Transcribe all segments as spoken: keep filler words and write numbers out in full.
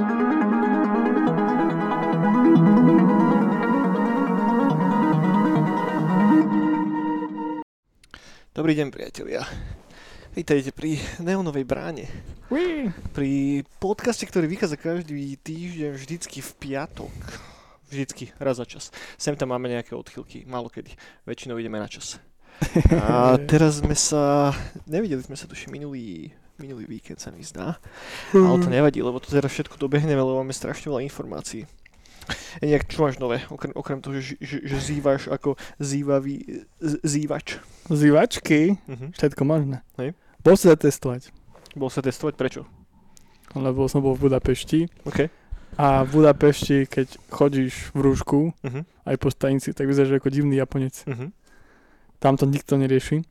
Dobrý deň, priatelia. Vítajte pri Neonovej bráne. Pri podcaste, ktorý vychádza každý týždeň, vždycky v piatok. Vždycky, raz za čas. Sem tam máme nejaké odchylky, málokedy. Väčšinou ideme na čas. A teraz sme sa... Nevideli sme sa tuším minulý... minulý víkend sa mi zdá, mm. ale to nevadí, lebo to teraz všetko dobehne, lebo máme strašne veľa informácií. Nejak čo máš nové, okrem, okrem toho, že, že, že zývaš ako zývavý zývač. Zývačky? Mm-hmm. Všetko možné. Hej. Bol sa testovať. Bol sa testovať, prečo? Lebo som bol v Budapešti. Okay. A v Budapešti, keď chodíš v rúšku, mm-hmm. aj po stanici, tak vyzeráš ako divný Japonec. Mm-hmm. Tam to nikto nerieši.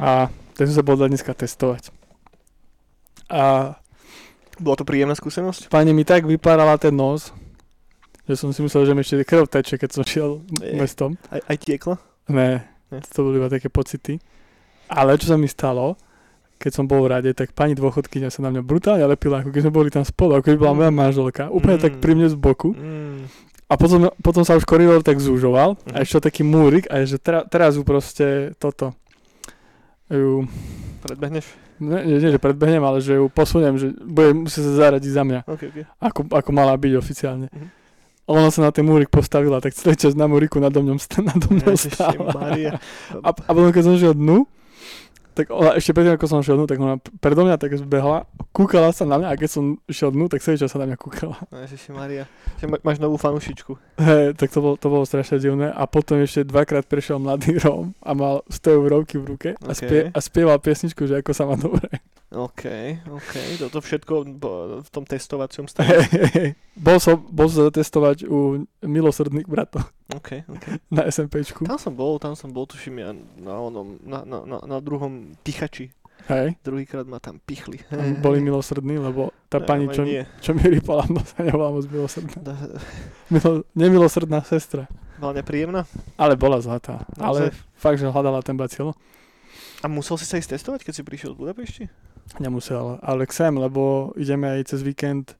A tak som sa bol dneska testovať. A bola to príjemná skúsenosť? Pani mi tak vypárala ten nos, že som si myslel, že mi ešte krv teče, keď som šiel mestom. Aj, aj tieklo? Ne, ne, to boli iba také pocity. Ale čo sa mi stalo, keď som bol v rade, tak pani dôchodkyňa sa na mňa brutálne lepila, ako keď sme boli tam spolu, ako keď bola moja manželka, úplne mm. tak pri mne z boku. Mm. A potom, potom sa už koridor tak zúžoval mm. a ešte taký múrik a že tra, teraz ju proste toto ju... Predbehneš? Nie, nie, že predbehnem, ale že ju posuniem, že bude musieť sa zaradiť za mňa, okay, okay. Ako, ako mala byť oficiálne. Mm-hmm. Ona sa na ten múrik postavila, tak celý čas na múriku nado mňom stála. A, a potom, keď som šiel dnu, tak ona, ešte predtým, ako som šiel dnu, tak ona predo mňa tak zbehla, kúkala sa na mňa a keď som šiel dnu, tak celý čas sa na mňa kúkala. Ježiši Maria, že máš novú fanušičku. Hej, tak to bolo, to bolo strašne divné a potom ešte dvakrát prešiel mladý Róm a mal sto eurovky v ruke a, okay. spie, a spieval piesničku, že ako sa má dobre. OK, OK, toto všetko v tom testovacom stave. Hey, hey, hey. Bol som bol som zatestovať u milosrdných bratov. OK, OK. Na SMPčku. Tam som bol, tam som bol, tuším ja na onom, na, na, na, na druhom pichači. Hej. Druhýkrát ma tam pichli. Tam boli milosrdní, lebo tá ne, pani, čo, čo mi rypala, no sa nebola moc milosrdná. Milo, nemilosrdná sestra. Bola nepríjemná? Ale bola zlatá. No, ale zef. Fakt, že hľadala ten bacilo. A musel si sa ísť testovať, keď si prišiel z Budapešti? Nemusel, ale chcem, lebo ideme aj cez víkend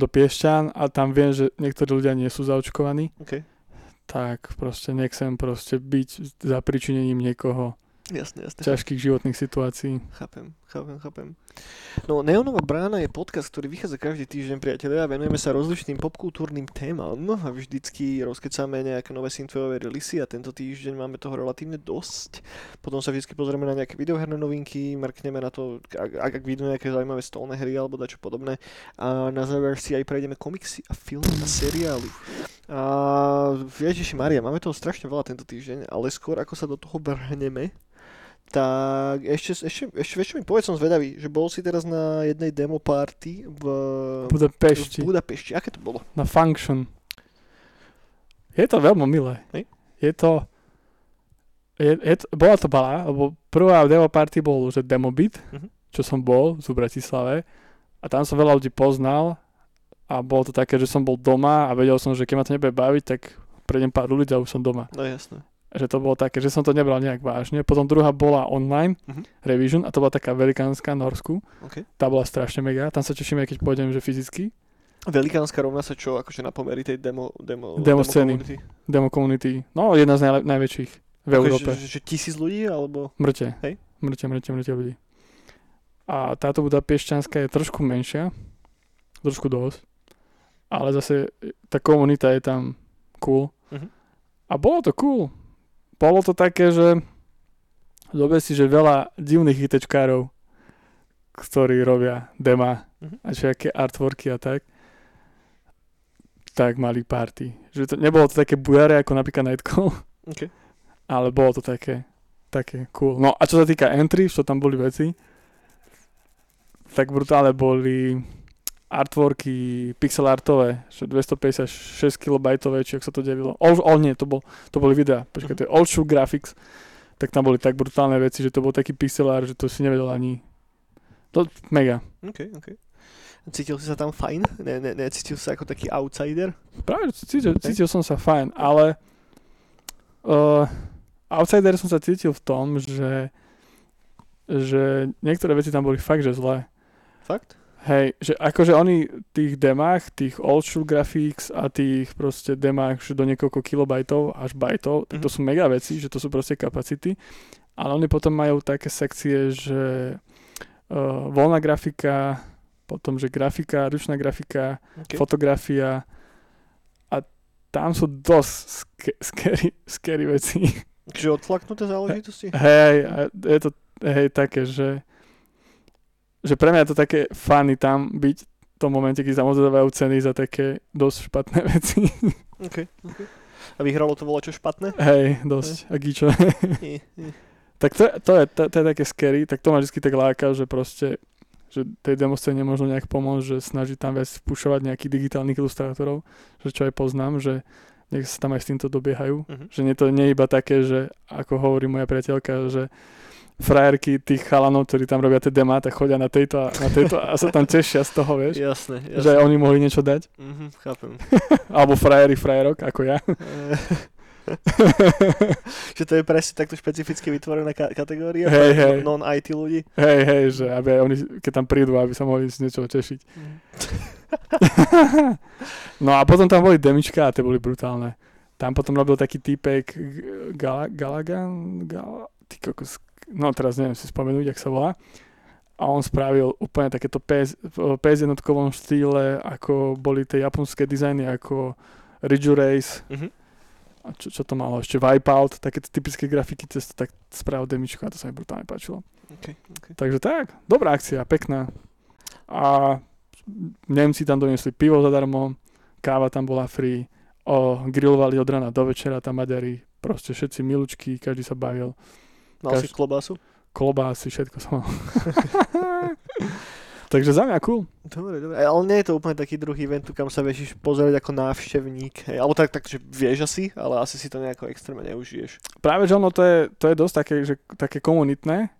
do Piešťan a tam viem, že niektorí ľudia nie sú zaočkovaní. Okay. Tak proste nechcem proste byť za pričinením niekoho jasne, jasne. Ťažkých životných situácií. Chápem, chápem, chápem. No, Neonová brána je podcast, ktorý vychádza každý týždeň, priatelia, a venujeme sa rozličným popkultúrnym témam a vždycky rozkecáme nejaké nové synthwaveové releasy a tento týždeň máme toho relatívne dosť. Potom sa vždycky pozrieme na nejaké videoherné novinky, mrkneme na to, ak, ak vidíme nejaké zaujímavé stolné hry alebo dačo podobné a na záver si aj prejdeme komiksy a filmy a seriály. A Ježiši Mária, máme toho strašne veľa tento týždeň, ale skôr ako sa do toho brhneme, tak ešte, ešte, ešte, ešte mi povedz, som zvedavý, že bol si teraz na jednej demo party v Budapešti. v Budapešti. Aké to bolo? Na Function. Je to veľmi milé. Hej? Je to... Je, je to bola to balá, lebo prvá demo party bol že Demobit, uh-huh. čo som bol v Bratislave a tam som veľa ľudí poznal a bolo to také, že som bol doma a vedel som, že keď ma to nebude baviť, tak prejdem pár ľudí a už som doma. No jasné. Že to bolo také, že som to nebral nejak vážne. Potom druhá bola online, uh-huh. Revision, a to bola taká velikánska Norsku. Okay. Tá bola strašne mega, tam sa teším, keď pôjdem, že fyzicky. Velikánska rovná sa čo, akože na pomery tej demo, demo, demo, demo scény, demo community. No, jedna z najle- najväčších v okay, Európe. Že, že tisíc ľudí, alebo? Mŕte, hey? mŕte, mŕte, mŕte ľudí. A táto Budapešťanská je trošku menšia, trošku dosť, ale zase tá komunita je tam cool. Uh-huh. A bolo to cool. Bolo to také, že dobe si, že veľa divných hitečkárov, ktorí robia dema mm-hmm. a všetké artworky a tak, tak mali party. Že to, nebolo to také bujare ako napríklad Night Call, okay. ale bolo to také, také cool. No a čo sa týka entry, čo tam boli veci, tak brutálne boli artworky pixelartové, že dvestopäťdesiatšesť kilobajtové, či ak sa to devilo. O, o nie, to, bol, to boli videá. Počkaj, mm-hmm. to je Old School Graphics. Tak tam boli tak brutálne veci, že to bol taký pixelár, že to si nevedel ani... To mega. OK, OK. Cítil si sa tam fajn? Ne, ne, ne, cítil sa ako taký outsider? Práve, cítil, okay. cítil som sa fajn, ale... Uh, outsider som sa cítil v tom, že... že niektoré veci tam boli fakt, že zlé. Fakt? Hej, že akože oni tých demách, tých Old School Graphics a tých proste demách do niekoľko kilobajtov až bajtov, tak to mm-hmm. sú mega veci, že to sú proste kapacity, ale oni potom majú také sekcie, že uh, voľná grafika, potom, že grafika, ručná grafika, okay. fotografia a tam sú dosť sk- scary, scary veci. Čiže odflaknuté záležitosti? Hej, je to hej, také, že že pre mňa je to také funny tam byť v tom momente, keď samozrejme dávajú ceny za také dosť špatné veci. Okay, okay. A vyhralo to voľačo špatné? Hej, dosť. Hey. A gíčo. Je, je. Tak to, to, je, to, to je také scary, tak to ma vždy tak láka, že proste, že tej demoscéne možno nejak pomôcť, že snaží tam viac pušovať nejakých digitálnych ilustrátorov, že čo aj poznám, že nech sa tam aj s týmto dobiehajú. Uh-huh. Že nie, to nie je iba také, že ako hovorí moja priateľka, že frajerky tých chalanov, ktorí tam robia tie demá, tak chodia na tejto a na tejto a sa tam tešia z toho, vieš? Jasné, jasné. Že oni mohli niečo dať? Mhm, chápem. Alebo frajeri frajerok, ako ja. Že to je presne takto špecificky vytvorená ka- kategória hey, hey. non-í té ľudí. Hej, hej, že aby oni, keď tam prídu, aby sa mohli z niečoho tešiť. Mm. No a potom tam boli demička a tie boli brutálne. Tam potom robil taký týpek Gala- Galagan, Gala- ty kokos, no teraz neviem si spomenúť, jak sa volá. A on spravil úplne takéto pé es jeden jednotkovom štýle, ako boli tie japonské dizajny, ako Ridge Race. Mm-hmm. A čo, čo to malo? Ešte Wipeout, také typické grafiky, cez to tak spravil demičko a to sa mi brutálne páčilo. Okay, okay. Takže tak, dobrá akcia, pekná. A Nemci tam doniesli pivo zadarmo, káva tam bola free, o, grillovali od rana do večera tam Maďari, proste všetci milučky, každý sa bavil. Mal si klobásu? Klobásy, všetko som mal. Takže za mňa cool. Dobre, dobre. Ale nie je to úplne taký druhý event, kam sa vieš pozerať ako návštevník. Hej, alebo tak, tak, že vieš asi, ale asi si to nejako extrémne neužiješ. Práve, že ono to je, to je dosť také, že, také komunitné,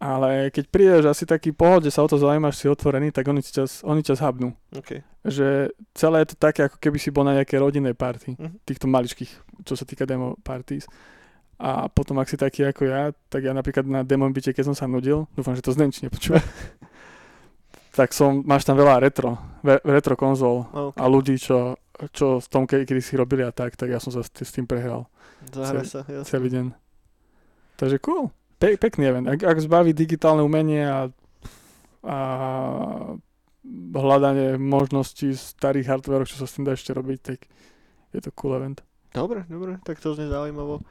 ale keď prídeš asi taký pohode, sa o to zaujímaš, si otvorený, tak oni ťa, oni ťa zhabnú. Okay. Že celé je to také, ako keby si bol na nejaké rodinnej party, mm-hmm. týchto maličkých, čo sa týka demo parties. A potom, ak si taký ako ja, tak ja napríklad na Demobite, keď som sa nudil, dúfam, že to zdenčí nepočúva, tak som, máš tam veľa retro, ve, retro konzol okay. a ľudí, čo, čo v tom, kedy si robili a tak, tak ja som sa s, s tým prehral. Zahra sa, jasne. Celý deň. Takže cool, Pe, pekný event. Ak, ak zbaví digitálne umenie a, a hľadanie možností starých hardwareov, čo sa s tým dá ešte robiť, tak je to cool event. Dobre, dobre, tak to znie zaujímavo.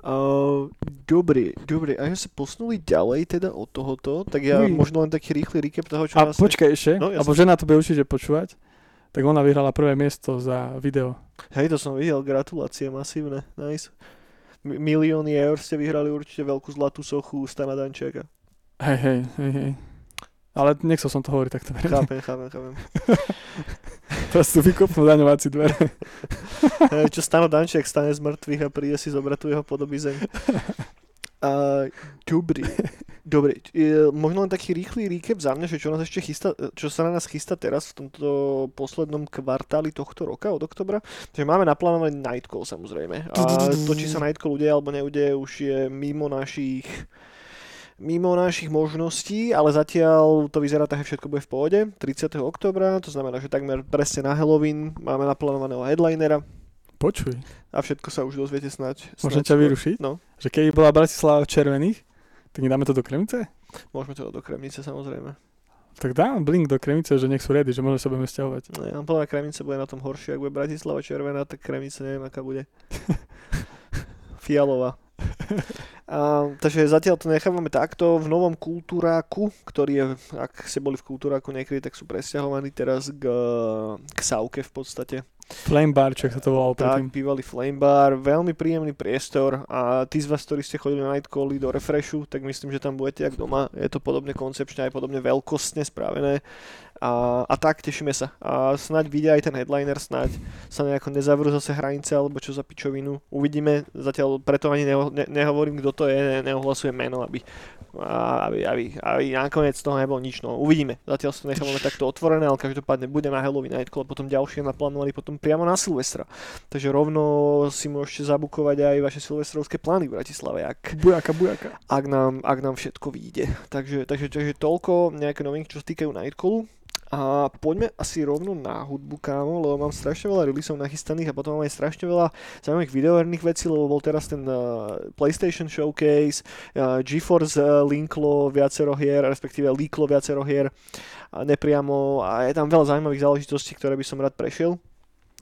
Uh, dobre, dobre, a že sa posunuli ďalej teda od tohoto, tak ja Uj. možno len taký rýchly recap toho, čo a vlastne... počkaj ešte, no, alebo žena to bude určite počúvať, tak ona vyhrala prvé miesto za video. Hej, to som videl, gratulácie masívne, nice. M- milióny eur ste vyhrali určite veľkú zlatú sochu Stana Dančiaka. Hej, hej, hej, hej. Ale nechcel som to hovoriť takto. Chápem, chápem, chápem. Teraz tu vykopnú daňovací dvere. Čo Stano Dančiak stane z mŕtvych a príde si zobrať tu jeho podobizeň. Uh, dobrý. Dobre. Uh, možno len taký rýchly recap za mňa, že čo, nás ešte chystá, čo sa na nás chystá teraz v tomto poslednom kvartáli tohto roka od oktobra. Takže máme naplánovaný Night Call samozrejme. A to, či sa Night Call udeje alebo neudeje, už je mimo našich... mimo našich možností, ale zatiaľ to vyzerá tak, že všetko bude v pohode. tridsiateho októbra, to znamená, že takmer presne na Halloween máme naplánovaného headlinera. Počuj. A všetko sa už dozviete snáď. Môžem ťa vyrušiť? No. Že keď bola Bratislava v červených, tak nedáme to do Kremnice? Môžeme to do Kremnice, samozrejme. Tak dám blink do Kremnice, že nech sú ready, že môžeme sa budeme sťahovať. No, podľa Kremnice bude na tom horšie. Ak bude Bratislava červená, tak Kremnice neviem, aká bude. Fialová. A, takže zatiaľ to nechávame takto v novom kultúráku, ktorý je, ak ste boli v kultúráku niekedy, tak sú presťahovaní teraz k, k Sauke v podstate. Flame Bar, čo sa to volalo predtým. Tak, bývalý Flame Bar, veľmi príjemný priestor a tí z vás, ktorí ste chodili na Night Cally do Refreshu, tak myslím, že tam budete jak doma. Je to podobne koncepčne, aj podobne veľkostne spravené. A, a tak, tešíme sa. A snáď vyjde aj ten headliner, snáď sa nejako nezavrú zase hranice, alebo čo za pičovinu. Uvidíme, zatiaľ preto ani neho, ne, nehovorím, kto to je, ne, neohlasujem meno, aby, aby, aby, aby nakoniec toho nebolo nič. No, uvidíme. Zatiaľ sa to necháme takto otvorené, ale každopádne bude na Halloween Night Call, potom ďalšie naplánovali potom priamo na Silvestra. Takže rovno si môžete zabukovať aj vaše silvestrovské plány v Bratislave, ak, bujaka, bujaka. Ak, nám, ak nám všetko vyjde. Takže, takže, takže toľko nejaké novinky, čo sa týkajú Night Callu. A poďme asi rovno na hudbu, kámo, lebo mám strašne veľa releaseov nachystaných a potom mám aj strašne veľa zaujímavých videoherných vecí, lebo bol teraz ten uh, PlayStation Showcase, uh, GeForce uh, linklo viacero hier, respektíve líklo viacero hier uh, nepriamo a je tam veľa zaujímavých záležitostí, ktoré by som rád prešiel.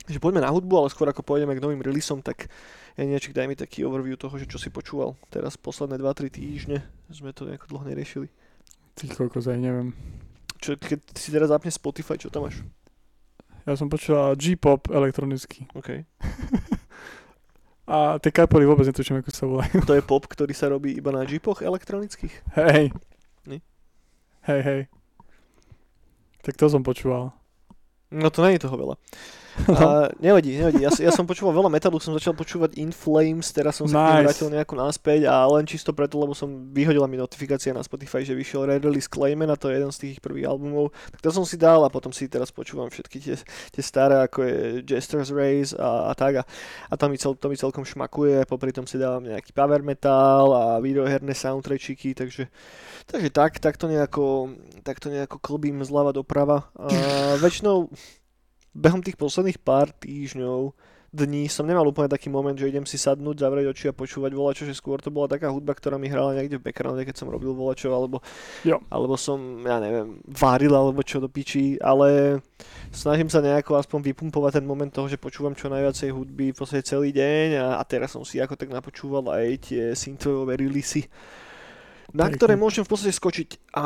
Takže poďme na hudbu, ale skôr ako pôjdeme k novým releaseom, tak ja niečo, daj mi taký overview toho, že čo si počúval teraz posledné dva tri týždne, sme to nejako dlho neriešili. Ty koľko, aj neviem. Čo, keď si teraz zapne Spotify, čo tam máš? Ja som počúval G-pop elektronicky. OK. A tie kapely vôbec netučím, ako sa volajú. To je pop, ktorý sa robí iba na G-poch elektronických? Hej. Ne? Hej, hej. Tak to som počúval. No to není toho veľa. A nevadí, nevadí. Ja, ja som počúval veľa metalu, som začal počúvať In Flames, teraz som sa nice. vrátil nejakú naspäť a len čisto preto, lebo som vyhodila mi notifikácia na Spotify, že vyšiel re-release Clayman a to je jeden z tých ich prvých albumov. Tak to som si dal a potom si teraz počúvam všetky tie, tie staré, ako je Jester's Race a, a tak a, a to, mi cel, to mi celkom šmakuje, popri tom si dávam nejaký power metal a videoherné soundtrackiky, takže, takže tak, tak to nejako, tak to nejako klbím zľava doprava. Väčšinou behom tých posledných pár týždňov, dní som nemal úplne taký moment, že idem si sadnúť, zavrieť oči a počúvať volačo, že skôr to bola taká hudba, ktorá mi hrala niekde v backgrounde, keď som robil volačo, alebo, alebo som, ja neviem, varil alebo čo do piči, ale snažím sa nejako aspoň vypumpovať ten moment toho, že počúvam čo najviacej hudby v podstate celý deň a, a teraz som si ako tak napočúval aj tie synthové releasy, na ktoré môžem v podstate skočiť a...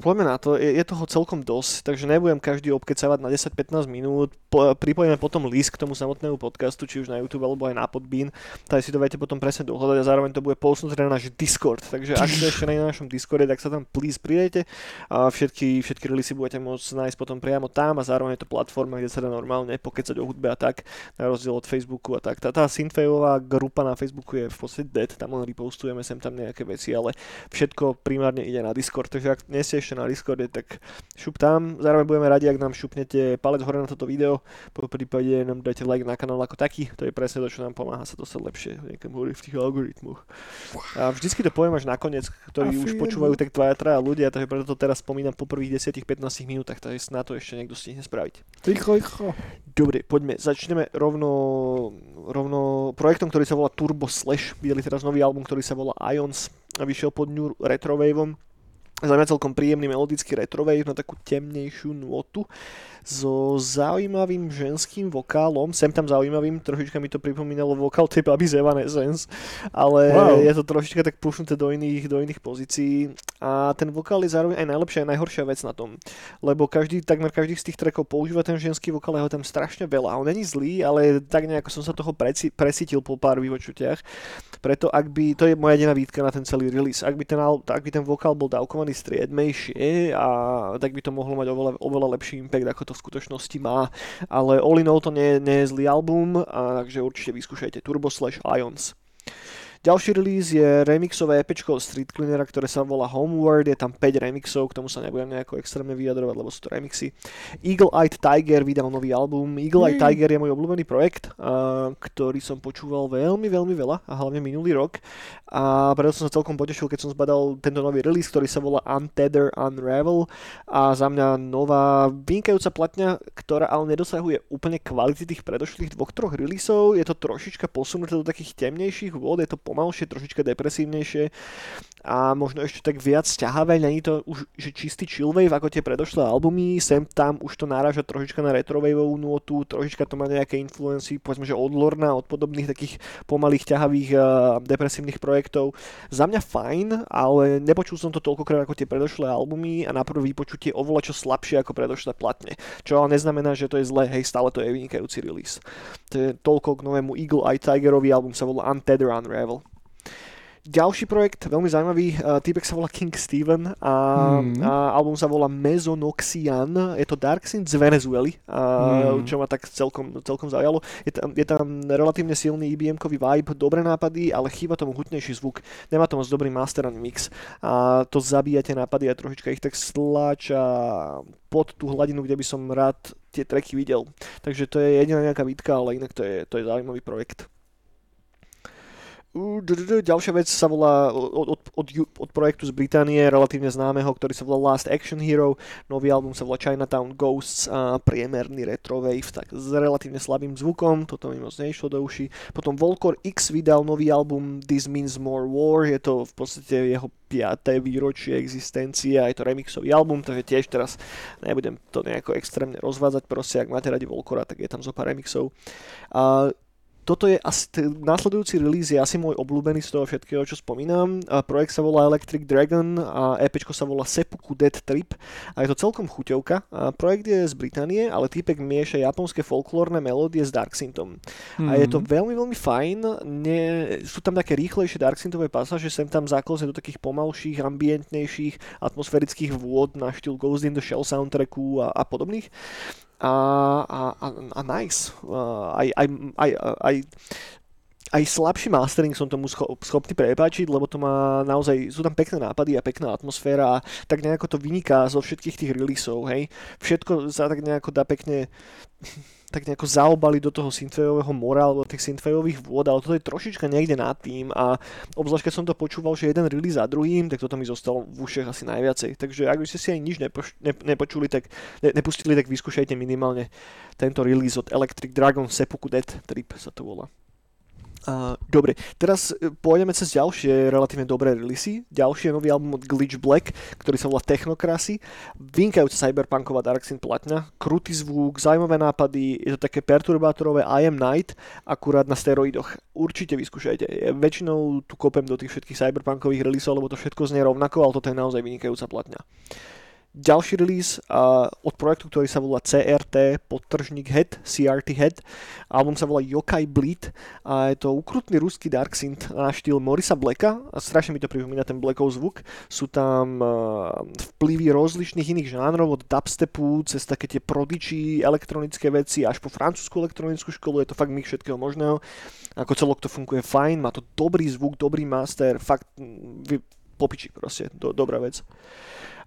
Poďme na to, je, je toho celkom dosť, takže nebudem každý obkecavať na desať pätnásť minút, po, pripojíme potom list k tomu samotnému podcastu, či už na YouTube alebo aj na Podbean, tak si to viete potom presne dohľadať a zároveň to bude posnutrené na náš Discord, takže ak ste ešte na našom Discorde, tak sa tam please pridajte a všetky, všetky releasy budete môcť nájsť potom priamo tam a zároveň je to platforma, kde sa dá normálne pokecať o hudbe a tak, na rozdiel od Facebooku a tak. Tá, tá synthwaveová grupa na Facebooku je v podstate dead, tam len repostujeme sem tam nejaké veci, ale všetko primárne ide na Discord, takže ak nie ste na Discorde, tak šup tam. Zároveň budeme radi, ak nám šupnete palec hore na toto video, po prípade nám dajte like na kanál ako taký, to je presne to, čo nám pomáha sa dostať lepšie v tých algoritmoch. A vždycky to poviem až nakoniec, ktorí už počúvajú tak dvaja, traja ľudia, takže preto to teraz spomínam po prvých desať pätnásť minútach, takže snad to ešte niekto stihne spraviť. Ticho, ticho. Dobre, poďme, začneme rovno, rovno projektom, ktorý sa volá Turbo Slash, videli teraz nový album, ktorý sa volá Ions a vyšiel pod ňu Retrowaveom. Za mňa celkom príjemný melodický retrovej na takú temnejšiu nôtu so zaujímavým ženským vokálom, sem tam zaujímavým, trošička mi to pripomínalo vokál tej baby z Evanescence, ale wow. je to trošička tak pušnuté do iných, do iných pozícií a ten vokál je zároveň aj najlepšia, aj najhoršia vec na tom, lebo každý, takmer každý z tých trackov používa ten ženský vokál, jeho tam strašne veľa, on není zlý, ale tak nejako som sa toho preci, presítil po pár vypočutiach, preto ak by, to je moja jediná výtka na ten celý release, ak by ten, ak by ten vokál bol dávkovaný striedmejšie a tak by to mohlo mať oveľa, oveľa lepší impact, ako to v skutočnosti má, ale all in all to nie, nie je zlý album, a takže určite vyskúšajte Turbo Slash Ions. Ďalší release je remixové EPčko Street Cleanera, ktoré sa volá Homeward, je tam päť remixov, k tomu sa nebudem nejako extrémne vyjadrovať, lebo sú to remixy. Eagle-Eyed Tiger vydal nový album, Eagle-Eyed mm. Tiger je môj obľúbený projekt, uh, ktorý som počúval veľmi, veľmi veľa, a hlavne minulý rok, a preto som sa celkom potešil, keď som zbadal tento nový release, ktorý sa volá Untether Unravel, a za mňa nová vynikajúca platňa, ktorá ale nedosahuje úplne kvality tých predošlých dvoch, troch releaseov, je to trošička posunuté do takých temnejších vôd, je to pomalšie, trošička depresívnejšie a možno ešte tak viac ťahavé, není to už že čistý chillwave ako tie predošlé albumy, sem tam už to náraža trošička na retrowaveovú nôtu, trošička to má nejaké influencie, povedzme, že od Lorna, od podobných takých pomalých ťahavých uh, depresívnych projektov. Za mňa fajn, ale nepočul som to toľkokrát ako tie predošlé albumy a na prvé vypočutie oveľa čo slabšie ako predošlé platne, čo ale neznamená, že to je zlé, hej, stále to je vynikajúci release. To je toľko k novému Eagle Eye Tigerovi, album sa volá Untether Unravel. Ďalší projekt, veľmi zaujímavý, uh, týpek sa volá King Steven a, hmm. a album sa volá Mezonoxian, je to Dark Synth z Venezuely, uh, hmm. čo ma tak celkom, celkom zaujalo. Je tam, je tam relatívne silný í bé emkový vibe, dobré nápady, ale chýba tomu hutnejší zvuk, nemá to moc dobrý master and mix a to zabíja tie nápady a trošička ich tak sláča pod tú hladinu, kde by som rád tie tracky videl. Takže to je jediná nejaká výtka, ale inak to je, to je zaujímavý projekt. Ďalšia vec sa volá od, od, od projektu z Británie, relatívne známeho, ktorý sa volá Last Action Hero. Nový album sa volá Chinatown Ghosts a priemerný Retrowave, tak s relatívne slabým zvukom, toto mi moc nešlo do uši. Potom Volkor X vydal nový album This Means More War, je to v podstate jeho piaté výročie existencie a je to remixový album, takže tiež teraz nebudem to nejako extrémne rozvádzať, proste ak máte radi Volkora, tak je tam zo pár remixov. A toto je asi, t- následujúci release je asi môj obľúbený z toho všetkého, čo spomínam. A projekt sa volá Electric Dragon a EPčko sa volá Seppuku Death Trip a je to celkom chuťovka. A projekt je z Británie, ale týpek mieša japonské folklórne melódie s darksintom. Mm-hmm. A je to veľmi, veľmi fajn. Nie, sú tam také rýchlejšie darksintové pasáže, sem tam zaklzne do takých pomalších, ambientnejších, atmosférických vôd na štýl Ghost in the Shell soundtracku a, a podobných. A, a, a, a nice. Aj, aj, aj, aj, aj slabší mastering som tomu schopný prepáčiť, lebo to má naozaj, sú tam pekné nápady a pekná atmosféra a tak nejako to vyniká zo všetkých tých releaseov, hej. Všetko sa tak nejako dá pekne tak nejako zaobali do toho synthwaveového mora alebo tých synthwaveových vôd, ale toto je trošička niekde nad tým a obzvlášť keď som to počúval, že jeden release za druhým, tak toto mi zostalo v ušech asi najviacej. Takže ak by ste si aj nič nepoš- ne- nepočuli, tak ne- nepustili, tak vyskúšajte minimálne tento release od Electric Dragon, Seppuku Death Trip sa to volá. Uh, dobre, teraz pôjdeme cez ďalšie relatívne dobré releasy. Ďalší nový album od Glitch Black, ktorý sa volá Technokrasy. Vynikajúca cyberpunková darksynth platňa, krutý zvuk, zaujímavé nápady, je to také perturbátorové I Am Night, akurát na steroidoch. Určite vyskúšajte. Ja väčšinou tu kopem do tých všetkých cyberpunkových releaseov, lebo to všetko znie rovnako, ale toto je naozaj vynikajúca platňa. Ďalší release uh, od projektu, ktorý sa volá cé er té podtržník Head, cé er té Head. Album sa volá Yokai Bleed a je to ukrutný ruský dark synth na štýl Morisa Blacka. A strašne mi to pripomína ten Blackov zvuk. Sú tam uh, vplyvy rozličných iných žánrov od dubstepu cez také tie prodičí, elektronické veci až po francúzsku elektronickú školu. Je to fakt mix všetkého možného. Ako celok to funguje fajn, má to dobrý zvuk, dobrý master, fakt popiči proste, do, dobrá vec.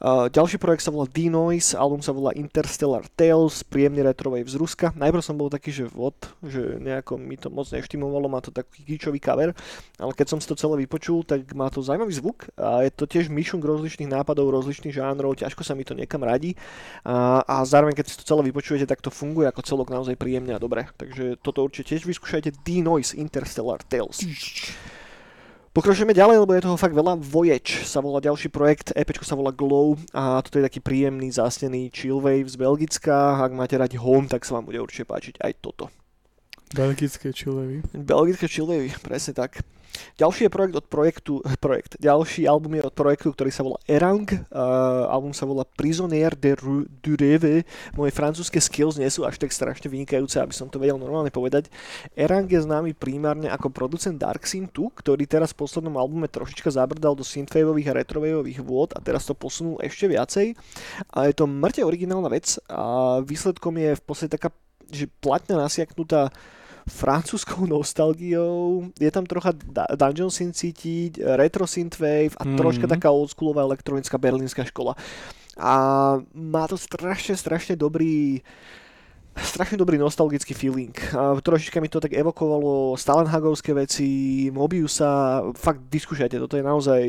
Uh, ďalší projekt sa volá D-Noise, album sa volá Interstellar Tales, príjemný retrowave z Ruska. Najprv som bol taký, že vod, že nejako mi to moc neštimovalo, má to taký kýčový cover, ale keď som si to celé vypočul, tak má to zaujímavý zvuk a je to tiež myšung rozličných nápadov, rozličných žánrov, ťažko sa mi to niekam radí a, a zároveň keď si to celé vypočujete, tak to funguje ako celok naozaj príjemne a dobre. Takže toto určite tiež vyskúšajte, D-Noise, Interstellar Tales. Pokračujeme ďalej, lebo je toho fakt veľa. Voyage sa volá ďalší projekt, EPčko sa volá Glow a toto je taký príjemný, zásnený chillwave z Belgicka. Ak máte radi home, tak sa vám bude určite páčiť aj toto. Belgické chillwavey. Belgické chillwavey, presne tak. Ďalší je projekt od projektu, projekt, ďalší album je od projektu, ktorý sa volá Erang, uh, album sa volá Prisonnier de Rue du Rêve, moje francúzske skills nie sú až tak strašne vynikajúce, aby som to vedel normálne povedať. Erang je známy primárne ako producent dark synthu, ktorý teraz v poslednom albume trošička zabrdal do synthwaveových a retrowaveových vôd a teraz to posunul ešte viacej a je to mŕte originálna vec a výsledkom je v podstate taká, že platňa nasiaknutá francúzskou nostalgiou, je tam trocha dungeon synth cítiť, retro synthwave a mm. troška taká oldschoolová elektronická berlínska škola. A má to strašne, strašne dobrý strašne dobrý nostalgický feeling. A trošička mi to tak evokovalo Stalenhagovské veci, Mobiusa, fakt vyskúšajte, toto je naozaj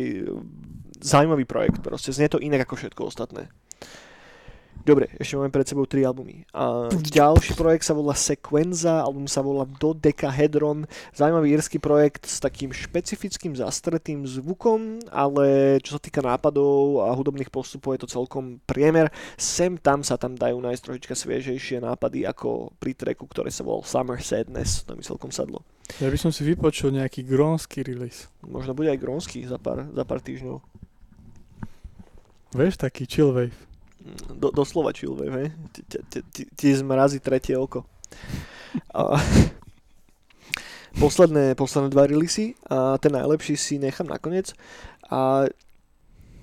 zaujímavý projekt, proste znie to inak ako všetko ostatné. Dobre, ešte máme pred sebou tri albumy. A ďalší projekt sa volá Sequenza, album sa volá Dodecahedron. Zaujímavý írsky projekt s takým špecifickým zastretým zvukom, ale čo sa týka nápadov a hudobných postupov je to celkom priemer. Sem tam sa tam dajú nájsť trošička sviežejšie nápady ako pri tracku, ktorý sa volal Summer Sadness. To mi celkom sadlo. Ja by som si vypočul nejaký grónsky release. Možno bude aj grónsky za pár, za pár týždňov. Vieš, taký chillwave. Do, doslova chillwave, hej? Ti zmrazí tretie oko. posledné, posledné dva releasy a ten najlepší si nechám nakoniec. A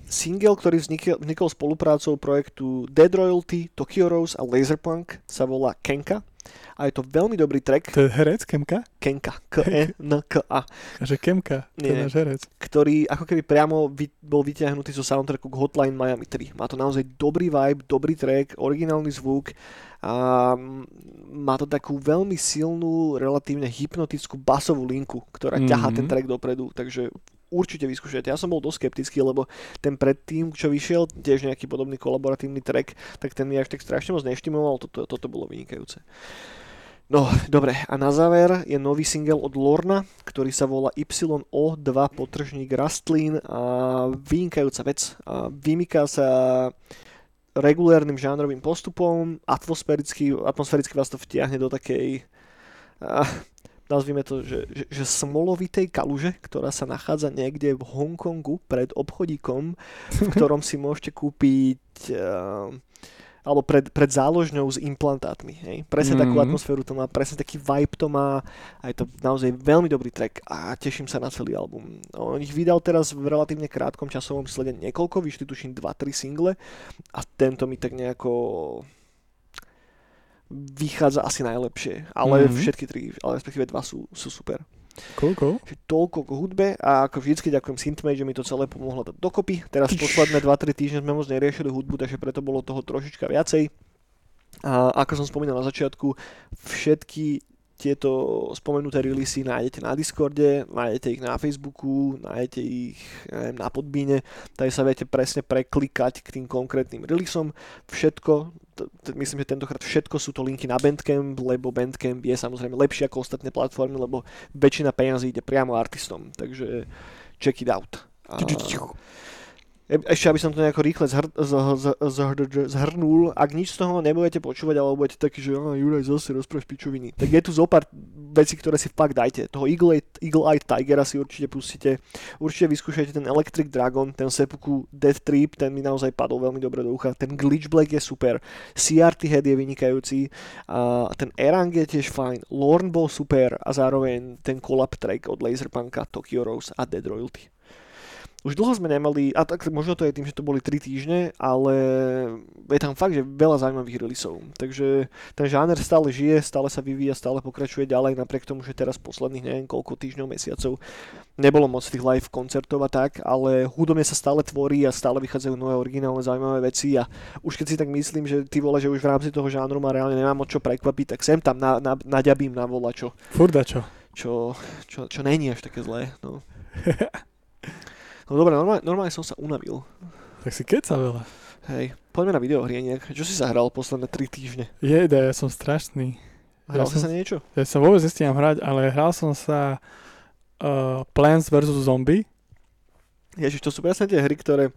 single, ktorý vznikol, vznikol spoluprácou projektu Dead Royalty, Tokyo Rose a Laserpunk, sa volá Kenka. A je to veľmi dobrý track. To je herec Kemka? Kenka. K-E-N-K-A. Že Kemka, to je náš herec. Ktorý ako keby priamo vy, bol vyťahnutý zo soundtracku k Hotline Miami tri. Má to naozaj dobrý vibe, dobrý track, originálny zvuk. A má to takú veľmi silnú, relatívne hypnotickú basovú linku, ktorá mm-hmm. ťahá ten track dopredu. Takže... určite vyskúšajte. Ja som bol dosť skeptický, lebo ten predtým, čo vyšiel, tiež nejaký podobný kolaboratívny track, tak ten mi až tak strašne moc neštimoval, toto, toto bolo vynikajúce. No, dobre, a na záver je nový single od Lorna, ktorý sa volá Y O dva potržník Rastlín a vynikajúca vec. A vymyká sa regulárnym žánrovým postupom, atmosféricky, atmosféricky vás to vtiahne do takej... A, nazvime to, že, že, že smolovitej kaluže, ktorá sa nachádza niekde v Hongkongu pred obchodíkom, v ktorom si môžete kúpiť uh, alebo pred, pred záložňou s implantátmi. Hej. Presne mm-hmm. takú atmosféru to má, presne taký vibe to má a je to naozaj veľmi dobrý track a teším sa na celý album. On ich vydal teraz v relatívne krátkom časovom slede niekoľko, vyšli tuším dva tri single a tento mi tak nejako... vychádza asi najlepšie, ale mm-hmm. všetky tri, ale respektíve dva sú, sú super. Cool, cool. Toľko k hudbe a ako vždycky ďakujem Synthmage, že mi to celé pomohlo dať dokopy. Teraz posledné dva tri týždne sme moc neriešili hudbu, takže preto bolo toho trošička viacej. A ako som spomínal na začiatku, všetky tieto spomenuté releasy nájdete na Discorde, nájdete ich na Facebooku, nájdete ich neviem, na Podbeane, takže sa viete presne preklikať k tým konkrétnym releasom. Všetko myslím, že tentokrát všetko sú to linky na Bandcamp, lebo Bandcamp je samozrejme lepšie ako ostatné platformy, lebo väčšina peňazí ide priamo artistom, takže check it out. A... ešte aby som to nejako rýchle zhr- z- z- z- zhrnul, ak nič z toho nebudete počúvať, ale budete taký, že oh, Juraj zase rozprávaš pičoviny, tak je tu zo pár vecí, ktoré si fakt dajte. Toho Eagle Eye Tigera si určite pustíte, určite vyskúšajte ten Electric Dragon, ten Seppuku Death Trip, ten mi naozaj padol veľmi dobre do ucha, ten Glitch Black je super, cé er té Head je vynikajúci, a ten Erang je tiež fajn, Lorn bol super a zároveň ten collab track od Laserpunka, Tokyo Rose a Dead Royalty. Už dlho sme nemali, a tak možno to je tým, že to boli tri týždne, ale je tam fakt, že veľa zaujímavých releaseov. Takže ten žáner stále žije, stále sa vyvíja, stále pokračuje ďalej, napriek tomu, že teraz posledných neviem koľko týždňov, mesiacov nebolo moc tých live koncertov a tak, ale hudobne sa stále tvorí a stále vychádzajú nové originálne zaujímavé veci a už keď si tak myslím, že ty vole, že už v rámci toho žánru ma reálne nemám o čo prekvapiť, tak sem tam na, na, naďabím na volačo. Furdačo. Čo, čo, čo není až také zlé, no. No dobre, normálne, normálne som sa unavil. Tak si keca veľa. Hej, poďme na videohry nejak. Čo si zahral posledné tri týždne? Jeda, ja som strašný. Hral ja si som, sa niečo? Ja sa vôbec nestíham hrať, ale hral som sa uh, Plants versus. Zombie. Ježiš, to sú presne tie hry, ktoré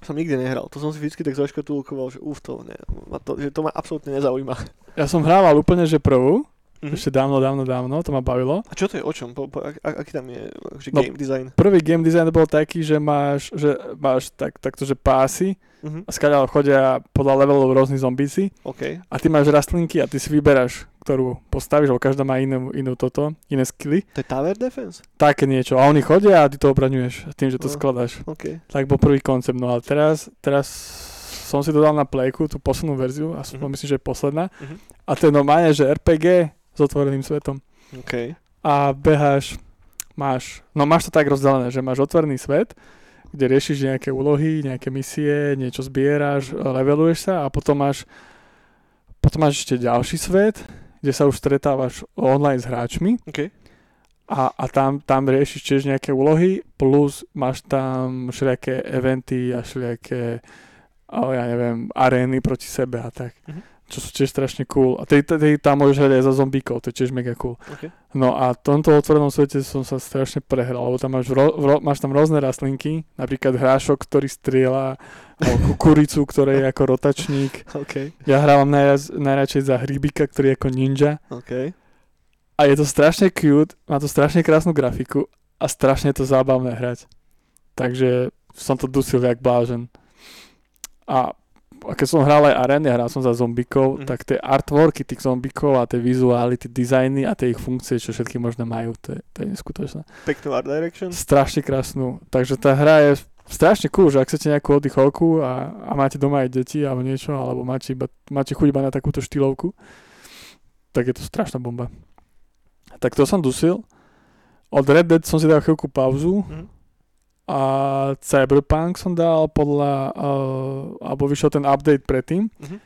som nikdy nehral. To som si vždycky tak zaškatulkoval, že uf, to, ne, to, že to ma absolútne nezaujíma. Ja som hrával úplne, že prvú. Mm-hmm. Ešte dávno, dávno, dávno, to ma bavilo. A čo to je o čom? Po, po, ak, aký tam je že game no, design? Prvý game design bol taký, že máš, že máš tak, takto, že pásy mm-hmm. a skáďal chodia podľa levelov rôznych zombíci okay. a ty máš rastlinky a ty si vyberáš, ktorú postavíš, lebo každá má inú, inú toto, iné skilly. To je tower defense? Také niečo. A oni chodia a ty to obraňuješ tým, že to no. skladáš. Okay. Tak bol prvý koncept. No ale teraz, teraz som si to dal na Playku, tú poslednú verziu a mm-hmm. myslím, že je posledná. Mm-hmm. A to je normálne, že er pé gé s otvoreným svetom. Okay. A beháš, máš, no máš to tak rozdelené, že máš otvorený svet, kde riešiš nejaké úlohy, nejaké misie, niečo zbieraš, leveluješ sa a potom máš, potom máš ešte ďalší svet, kde sa už stretávaš online s hráčmi. Okay. A, a tam, tam riešiš tiež nejaké úlohy, plus máš tam všelijaké eventy a všelijaké, ale ja neviem, arény proti sebe a tak. Mm-hmm. Čo sú tiež strašne cool. A ty, ty tam môžeš hrať aj za zombíkov, to je tiež mega cool. Okay. No a v tomto otvorenom svete som sa strašne prehral, lebo tam máš, ro, ro, máš tam rôzne rastlinky, napríklad hrášok, ktorý strieľa, kukuricu, ktorý je ako rotačník. Okay. Ja hrávam najraz, najradšej za hríbika, ktorý je ako ninja. Okay. A je to strašne cute, má to strašne krásnu grafiku a strašne to zábavné hrať. Takže som to dusil jak blážen. A a keď som hral aj arény, hral som za zombikov, mm. tak tie artworky tých zombikov a tie vizuály, tie dizajny a tie ich funkcie, čo všetky možno majú, to je, to je neskutočné. Peknú art direction? Strašne krásnu. Takže tá hra je strašne cool, že ak chcete nejakú oddychovku a, a máte doma aj deti alebo niečo, alebo máte, iba, máte chuť iba na takúto štýlovku, tak je to strašná bomba. Tak to som dusil. Od Red Dead som si dal chvíľku pauzu, mm. a Cyberpunk som dal podľa, uh, alebo vyšiel ten update predtým. Mm-hmm.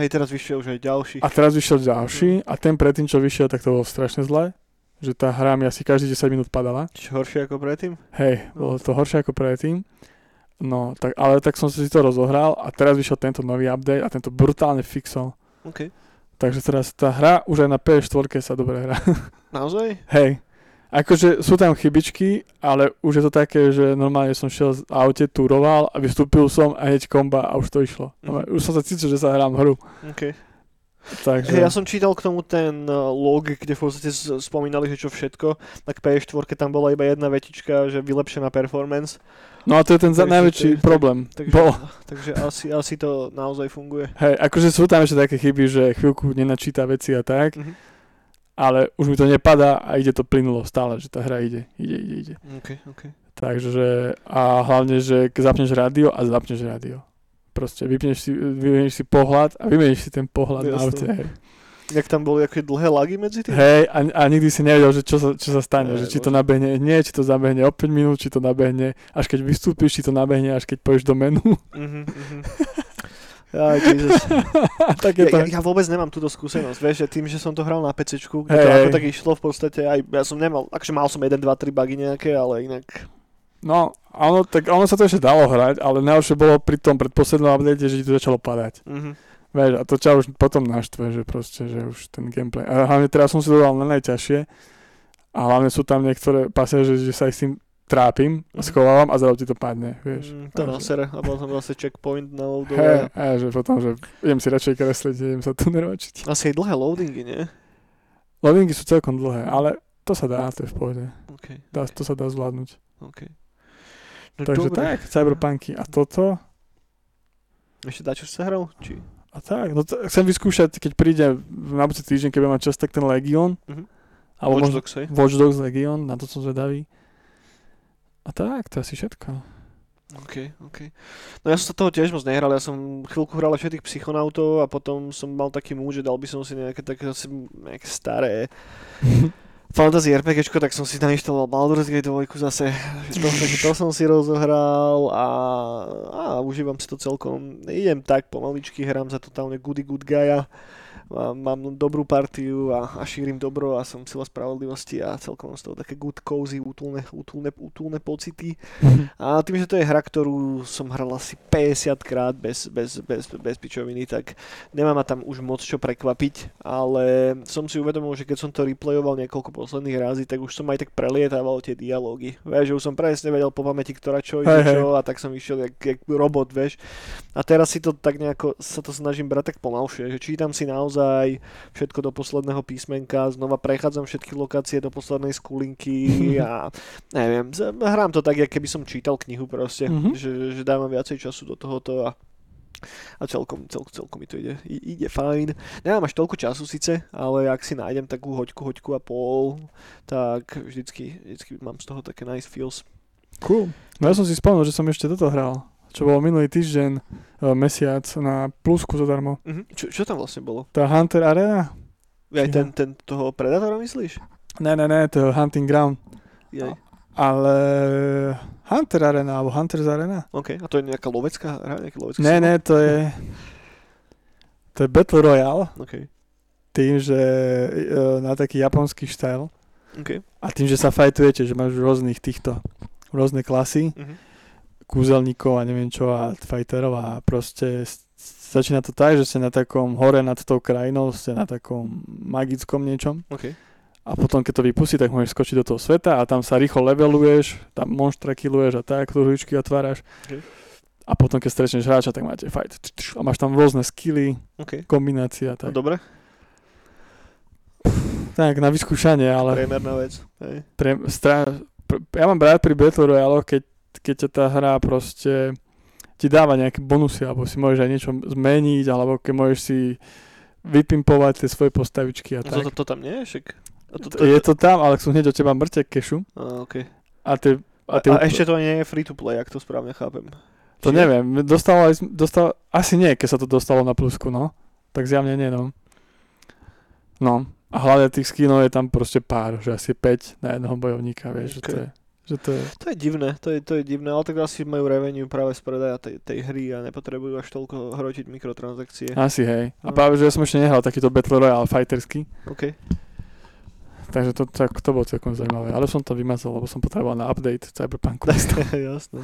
Hej, teraz vyšiel už aj ďalší. A teraz vyšiel ďalší, mm. a ten predtým, čo vyšiel, tak to bolo strašne zlé, že tá hra mi asi každý desať minút padala. Čiže horšie ako predtým? Hej, bolo to horšie ako predtým. No, tak, ale tak som si to rozohral a teraz vyšiel tento nový update a tento brutálne fixol. OK. Takže teraz tá hra už aj na pé es štyri sa dobre hrá. Naozaj? Hej. Akože sú tam chybičky, ale už je to také, že normálne som šiel z aute, túroval a vystúpil som a hneď komba a už to išlo. Mm. Už som sa cítil, že sa hrám hru. Okay. Takže... Hey, ja som čítal k tomu ten log, kde v podstate spomínali, že čo všetko, tak pé es štyri tam bola iba jedna vetička, že vylepšená performance. No a to je ten takže, najväčší takže, problém. Takže, Bol. takže asi, asi to naozaj funguje. Hej, akože sú tam ešte také chyby, že chvíľku nenačíta veci a tak. Mm-hmm. Ale už mi to nepadá a ide to plynulo stále, že tá hra ide, ide, ide, ide. Okay, okay. Takže a hlavne, že keď zapneš rádio a zapneš rádio. Proste vypneš si, vymeníš si pohľad a vymeníš si ten pohľad Jasne. na aute. Jak tam boli aké dlhé lagy medzi tým? Hej, a, a nikdy si nevedel, že čo sa, čo sa stane, Aj, že či to nabehne nie, či to zabehne o päť minút, či to nabehne, až keď vystúpiš, či to nabehne, až keď pôjdeš do menu. Mm-hmm, mm-hmm. Ja, ja, ja, ja vôbec nemám túto skúsenosť, vieš, že tým, že som to hral na pecečku, kde hey, to ako tak išlo v podstate, aj ja som nemal, akože mal som jeden, dva, tri bugy nejaké, ale inak... No, ono, tak ono sa to ešte dalo hrať, ale najlepšie bolo pri tom predposlednom update, že ti to začalo padať. Mm-hmm. Vieš, a to ťa už potom naštve, že proste, že už ten gameplay... A hlavne teraz som si dodal na najťažšie a hlavne sú tam niektoré pasáže, že sa ich s tým trápim, mm-hmm. schovávam a zrazu ti to padne, vieš. Mm, to na sere, a bol tam zase checkpoint na loadove. Hej, a že potom, že idem si radšej kresliť, idem sa tu nervačiť. Asi aj dlhé loadingy, nie? Loadingy sú celkom dlhé, ale to sa dá, to je v pohode. Okay, dá, okay. To sa dá zvládnuť. Okay. No, takže dobre. Tak, Cyberpunky a toto. Ešte dáčo sa hral? Či? A tak, no to, chcem vyskúšať, keď príde na budúci týždeň, keď budem mať čas, tak ten Legion. Mm-hmm. Alebo Watch Dogs, hej? Watch Dogs Legion, na to som zvedavý. A tak, to asi všetko. OK, OK. No ja som sa toho tiež moc nehral, ja som chvíľku hral všetkých psychonautov a potom som mal taký múd, že dal by som si nejaké také nejaké staré fantasy RPGčko, tak som si nainštaloval Baldur's Gate dva zase. To, to som si rozohral a, a užívam si to celkom. Idem tak pomaličky, hrám za totálne goody good guya. Mám dobrú partiu a, a šírim dobro a som sila spravodlivosti a celkom z toho také good cozy, útulné, útulné, útulné pocity. A tým, že to je hra, ktorú som hral asi päťdesiat krát bez, bez, bez, bez pičoviny, tak nemá ma tam už moc čo prekvapiť, ale som si uvedomil, že keď som to replayoval niekoľko posledných razy, tak už som aj tak prelietával tie dialógy. Vieš, že už som presne vedel po pamäti, ktorá čo ide čo a tak som išiel jak, jak robot, vieš. A teraz si to tak nejako, sa to snažím brať tak pomalšie, že čítam si naozaj aj všetko do posledného písmenka, znova prechádzam všetky lokácie do poslednej skulinky a neviem, hrám to tak, jak keby som čítal knihu proste, mm-hmm. že, že dávam viacej času do tohoto a, a celkom, celkom, celkom mi to ide, I, ide fajn. Nemám až toľko času síce, ale ak si nájdem takú hoďku, hoďku a pol, tak vždycky, vždycky mám z toho také nice feels. Cool. No ja som si spomnul, že som ešte toto hral, čo bolo minulý týždeň, mesiac na plusku zadarmo. Mm-hmm. Čo, čo tam vlastne bolo? Tá Hunter Arena. Aj ten, ten toho Predatora myslíš? Ne, ne, ne, to je Hunting Ground. Jej. Ale Hunter Arena, alebo Hunters Arena. OK, a to je nejaká lovecká hra? Ne, ne, to je to je Battle Royale. OK. Tým, že na taký japonský štýl. OK. A tým, že sa fajtujete, že máš rôznych týchto, rôzne klasy. Mm-hmm. Kúzelníkov a neviem čo a fighterov a proste začína to tak, že ste na takom hore nad tou krajinou, ste na takom magickom niečom. Okay. A potom keď to vypustí, tak môžeš skočiť do toho sveta a tam sa rýchlo leveluješ, tam monstra killuješ a tak, hručky otváraš. Okay. A potom keď stretneš hráča, tak máte fight. A máš tam rôzne skilly, okay. kombinácie a tak. No, dobre. Tak na vyskúšanie, ale... Priemerná vec. Pre... Stra... Ja mám rád pri Battle Royale, keď keď ťa tá hra proste ti dáva nejaké bonusy, alebo si môžeš aj niečo zmeniť, alebo keď môžeš si vypimpovať tie svoje postavičky a no tak. To, to, to tam nie je však? To, to, je to tam, ale sú hneď od teba mŕte kešu. A, okay. a, tie, a, tie a, úpl- a ešte to nie je free to play, ak to správne chápem. To Či neviem, dostalo, dostalo, asi nie, keď sa to dostalo na plusku, no. Tak zjavne nie, no. No, a hlavne tých skinov je tam proste pár, že asi päť na jednoho bojovníka, vieš, okay. že, to je, že to je... To je divné, to je, to je divné, ale tak asi majú revenue práve z predaja tej, tej hry a nepotrebujú až toľko hrotiť mikrotransakcie. Asi, hej. A no. Práve, že ja som ešte nehral takýto Battle Royale fightersky. OK. Takže to, to, to bolo celkom zaujímavé, ale som to vymazal, lebo som potreboval na update Cyberpunku. Jasné, jasné.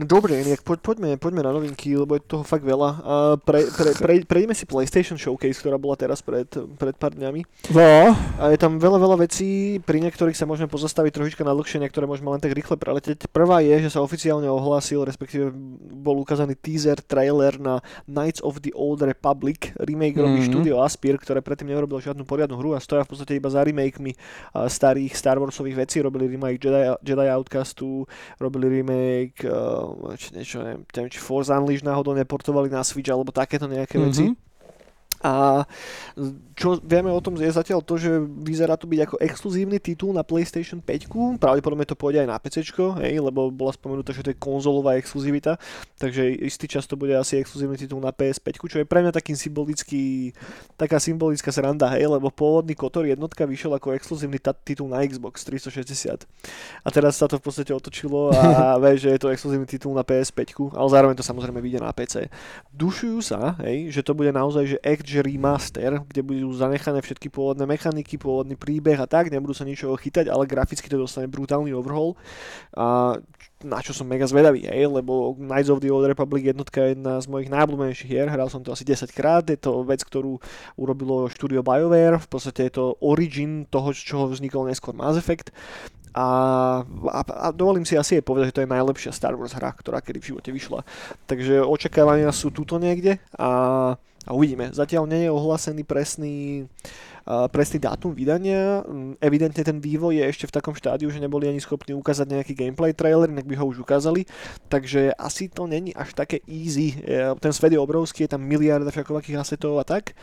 Dobre, nejak po, poďme, poďme na novinky, lebo je toho fakt veľa. A pre, pre, pre, prejdeme si PlayStation Showcase, ktorá bola teraz pred, pred pár dňami. No. A je tam veľa, veľa vecí, pri niektorých sa môžeme pozastaviť trošička na dlhšie, niektoré môžeme len tak rýchle preletieť. Prvá je, že sa oficiálne ohlásil, respektíve bol ukázaný teaser, trailer na Knights of the Old Republic, remake robí mm-hmm. štúdio Aspyr, ktoré predtým neurobilo žiadnu poriadnu hru a stoja v podstate iba za remakemi starých Star Warsových vecí. Robili remake Jedi, Jedi Outcastu, robili remake... Uh, či niečo, neviem, či Force Unleashed náhodou neportovali na Switch, alebo takéto nejaké veci. Mm-hmm. A čo vieme o tom je zatiaľ to, že vyzerá to byť ako exkluzívny titul na PlayStation päťku, pravdepodobne to pôjde aj na PCčko, hej, lebo bola spomenutá, že to je konzolová exkluzivita, takže istý čas to bude asi exkluzívny titul na pé es päťku, čo je pre mňa taký symbolický, taká symbolická sranda, hej, lebo pôvodný Kotor jednotka vyšiel ako exkluzívny t- titul na Xbox tristošesťdesiat. A teraz sa to v podstate otočilo a vie, že je to exkluzívny titul na pé es päťku, ale zároveň to samozrejme vyjde na pé cé. Dušujú sa, hej, že to bude naozaj že act že remaster, kde budú zanechané všetky pôvodné mechaniky, pôvodný príbeh a tak, nebudú sa ničoho chytať, ale graficky to dostane brutálny overhaul. A na čo som mega zvedavý, hej, lebo Knights of the Old Republic jednotka je jedna z mojich najobľúbenejších hier, hral som to asi desaťkrát, je to vec, ktorú urobilo štúdio BioWare, v podstate je to origin toho, z čoho vznikol neskôr Mass Effect a, a, a dovolím si asi aj povedať, že to je najlepšia Star Wars hra, ktorá kedy v živote vyšla. Takže očakávania sú tuto niekde a, a uvidíme. Zatiaľ nie je ohlásený presný presný dátum vydania. Evidentne ten vývoj je ešte v takom štádiu, že neboli ani schopní ukázať nejaký gameplay trailer, inak by ho už ukázali, takže asi to není až také easy. Ten svet je obrovský, je tam miliarda všakovakých asetov a tak.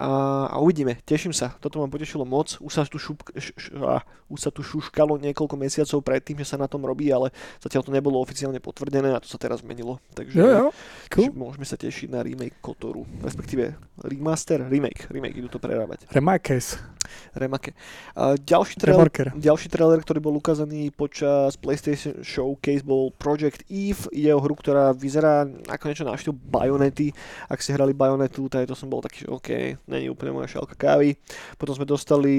A, a uvidíme, teším sa, toto ma potešilo moc. Už sa tu, šup, š, š, á, už sa tu šuškalo niekoľko mesiacov predtým, že sa na tom robí, ale zatiaľ to nebolo oficiálne potvrdené a to sa teraz zmenilo. Takže jo, jo. Cool. Môžeme sa tešiť na remake Kotoru, respektíve remaster, remake, remake idú to prerábať. Remake. Case. Remake. Uh, ďalší, trailer, ďalší trailer, ktorý bol ukázaný počas PlayStation Showcase, bol Project Eve. Ide o hru, ktorá vyzerá ako niečo na štýl Bayonety. Ak si hrali Bayonetu, tak to som bol taký, že OK, není úplne moja šálka kávy. Potom sme dostali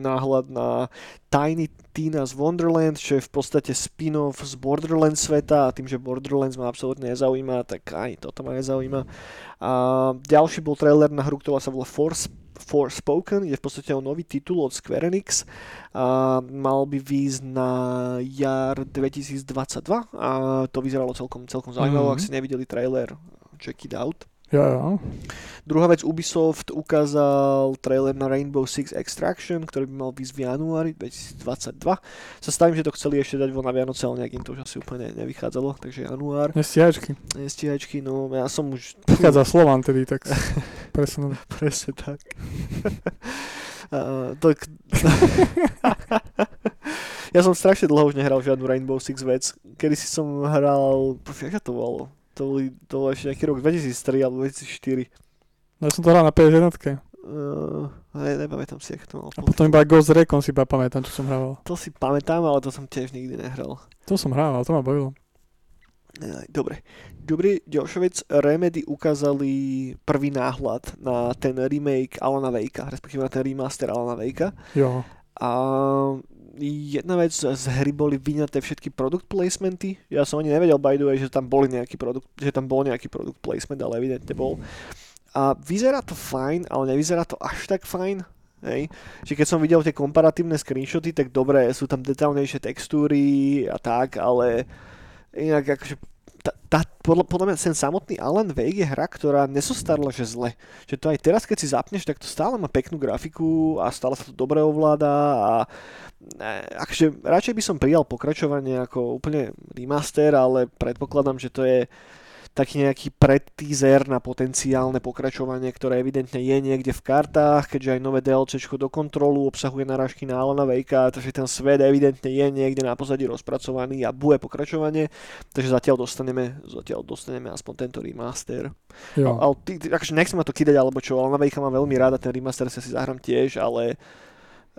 náhľad na Tiny Tina's Wonderland, čo je v podstate spin-off z Borderlands sveta a tým, že Borderlands ma absolútne nezaujíma, tak aj toto ma nezaujíma. Uh, ďalší bol trailer na hru, ktorá sa volá Force Forspoken, je v podstate o nový titul od Square Enix a mal by výjsť na jar dvetisícdvadsaťdva a to vyzeralo celkom, celkom zaujímavé, mm-hmm. ak ste nevideli trailer, check it out. Ja, ja. Druhá vec, Ubisoft ukázal trailer na Rainbow Six Extraction, ktorý by mal výsť v januári dvetisícdvadsaťdva. Sa stavím, že to chceli ešte dať von na Vianoce, ale nejak im to už asi úplne nevychádzalo, takže január. Nestíhačky. Nestíhačky, no ja som už... Vychádza Slovan tedy, tak presne. Presne tak. uh, to... ja som strašne dlho už nehral žiadnu Rainbow Six vec. Kedy si som hral... Jak sa to volalo? To boli, to bol ešte nejaký rok dvetisíctri alebo dvetisícštyri. No ja som to hral na päťdesiatke. Uh, ne, nepamätám si, jak to mal. A potom iba Ghost Recon si iba pamätám, čo som hral. To si pamätám, ale to som tiež nikdy nehral. To som hral, ale to ma bavilo. Dobre. Dobrý, ďalšia vec. Remedy ukázali prvý náhľad na ten remake Alana Wakea, respektíve na ten remaster Alana Wakea. Jo. A... jedna vec, z hry boli vyňaté všetky product placementy. Ja som ani nevedel, by the way, že tam boli nejaký produkt, že tam bol nejaký product placement, ale evidentne bol. A vyzerá to fajn, ale nevyzerá to až tak fajn. Hej. Že keď som videl tie komparatívne screenshoty, tak dobre, sú tam detailnejšie textúry a tak, ale inak akože tá, tá, podľa, podľa mňa ten samotný Alan Wake je hra, ktorá nezostarla, že zle. Že to aj teraz, keď si zapneš, tak to stále má peknú grafiku a stále sa to dobre ovláda a akže radšej by som prijal pokračovanie ako úplne remaster, ale predpokladám, že to je taký nejaký predtízer na potenciálne pokračovanie, ktoré evidentne je niekde v kartách, keďže aj nové DLCčko do kontrolu obsahuje narážky na Alana Wakea, takže ten svet evidentne je niekde na pozadí rozpracovaný a bude pokračovanie, takže zatiaľ dostaneme, zatiaľ dostaneme aspoň tento remaster. Jo. A, ale ty, akože nechcem ma to kidať, alebo čo, Alana Wakea mám veľmi rád a ten remaster sa si zahrám tiež, ale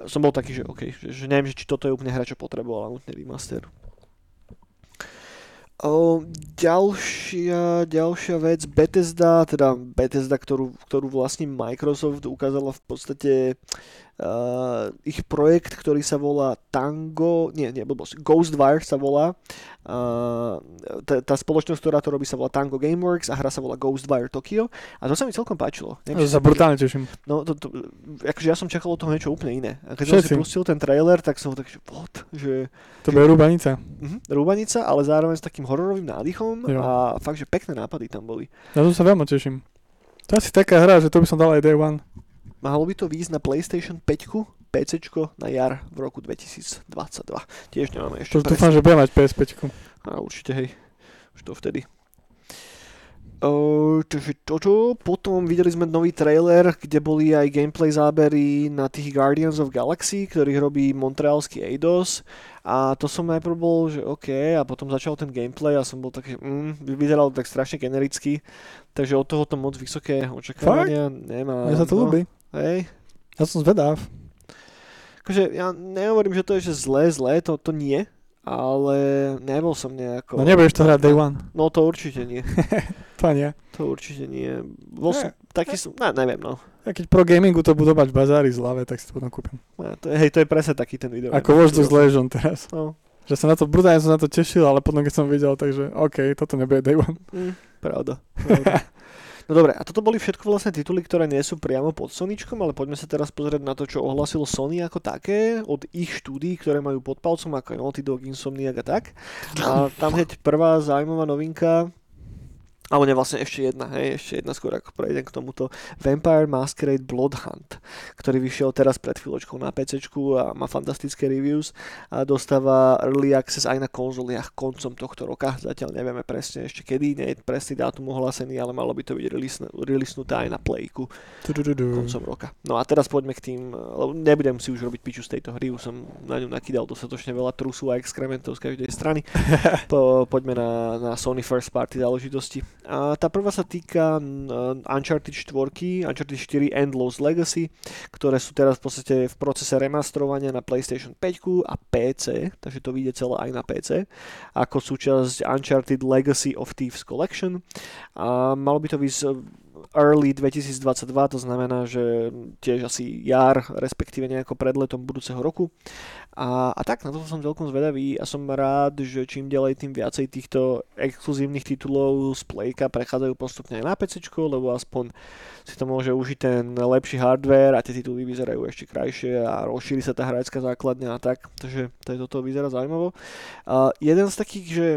som bol taký, že okej, okay, že, že neviem, že či toto je úplne hra, čo potreboval, nutný remaster. O, ďalšia, ďalšia vec, Bethesda, teda Bethesda, ktorú, ktorú vlastne Microsoft ukázala v podstate uh, ich projekt, ktorý sa volá Tango, nie, nie, blbosť, Ghostwire sa volá, uh, tá, tá spoločnosť, ktorá to robí, sa volá Tango Gameworks a hra sa volá Ghostwire Tokyo a to sa mi celkom páčilo. Neviem, to sa brutálne teším. No, to, to, akože ja som čakal od toho niečo úplne iné. A keď Všetci. som si pustil ten trailer, tak som tak, že what? Že, to bude rúbanica. Uh-huh, rúbanica, ale zároveň s takým hororovým nádychom jo. A fakt, že pekné nápady tam boli. Ja to sa veľmi teším. To je asi taká hra, že to by som dal aj Day One. Malo by to výjsť na PlayStation päťku, PCčko na jar v roku dvetisícdvadsaťdva. Tiež nemáme ešte. To dúfam, že bude mať pé es päťku. A určite, hej. Už to vtedy. Uh, takže toto, potom videli sme nový trailer, kde boli aj gameplay zábery na tých Guardians of Galaxy, ktorých robí montrealský Eidos a to som najprv bol, že OK, a potom začal ten gameplay a som bol taký, že mm, vyzeral tak strašne genericky, takže od toho to moc vysoké očakávania nemá. Ja sa to ľúbi. Hej. Ja som zvedav. Akože ja nehovorím, že to je že zlé, zlé, to, to nie, ale nebol som nejako... No nebudeš to hrať Day One. No to určite nie. To nie. To určite nie. Bol som, ne, taký ne. som, ne, neviem no. A keď pro gamingu to budú mať v bazári z lave, tak si to potom kúpim. Ne, to je, hej, to je presne taký ten video. Ako Watch Dogs Legion teraz. No. Že som na to, brutálne som na to tešil, ale potom keď som videl, takže OK, toto nebude Day One. Mm, pravda. Pravda. No dobre, a toto boli všetko vlastne tituly, ktoré nie sú priamo pod Sonyčkom, ale poďme sa teraz pozrieť na to, čo ohlasilo Sony ako také, od ich štúdií, ktoré majú pod palcom, ako je Naughty Dog, Insomniac a tak. A tam hneď prvá zaujímavá novinka, alebo ne, vlastne ešte jedna, hej, ešte jedna skôr, ako prejdem k tomuto, Vampire Masquerade Bloodhunt, ktorý vyšiel teraz pred chvíľočkou na PCčku a má fantastické reviews a dostáva Early Access aj na konzoliach koncom tohto roka, zatiaľ nevieme presne ešte kedy, nie je presný dátum ohlásený, ale malo by to byť releasenuté aj na Playku koncom roka. No a teraz poďme k tým, nebudem si už robiť piču z tejto hry, už som na ňu nakýdal dostatočne veľa trusu a exkrementov z každej strany, po, poďme na, na Sony First Party záležitosti. A tá prvá sa týka Uncharted štyri, Uncharted štyri and Lost Legacy, ktoré sú teraz v podstate v procese remasterovania na PlayStation päťku a pé cé, takže to vyjde celé aj na pé cé, ako súčasť Uncharted Legacy of Thieves Collection. A malo by to byť early dvetisícdvadsaťdva, to znamená, že tiež asi jar, respektíve nejako pred letom budúceho roku. A, a tak, na toto som veľkom zvedavý a som rád, že čím ďalej tým viacej týchto exkluzívnych titulov z Playka prechádzajú postupne aj na PCčko, lebo aspoň si to môže užiť ten lepší hardware a tie tituly vyzerajú ešte krajšie a rozšíri sa tá hráčska základňa a tak, takže to je toto vyzerá zaujímavo. A jeden z takých, že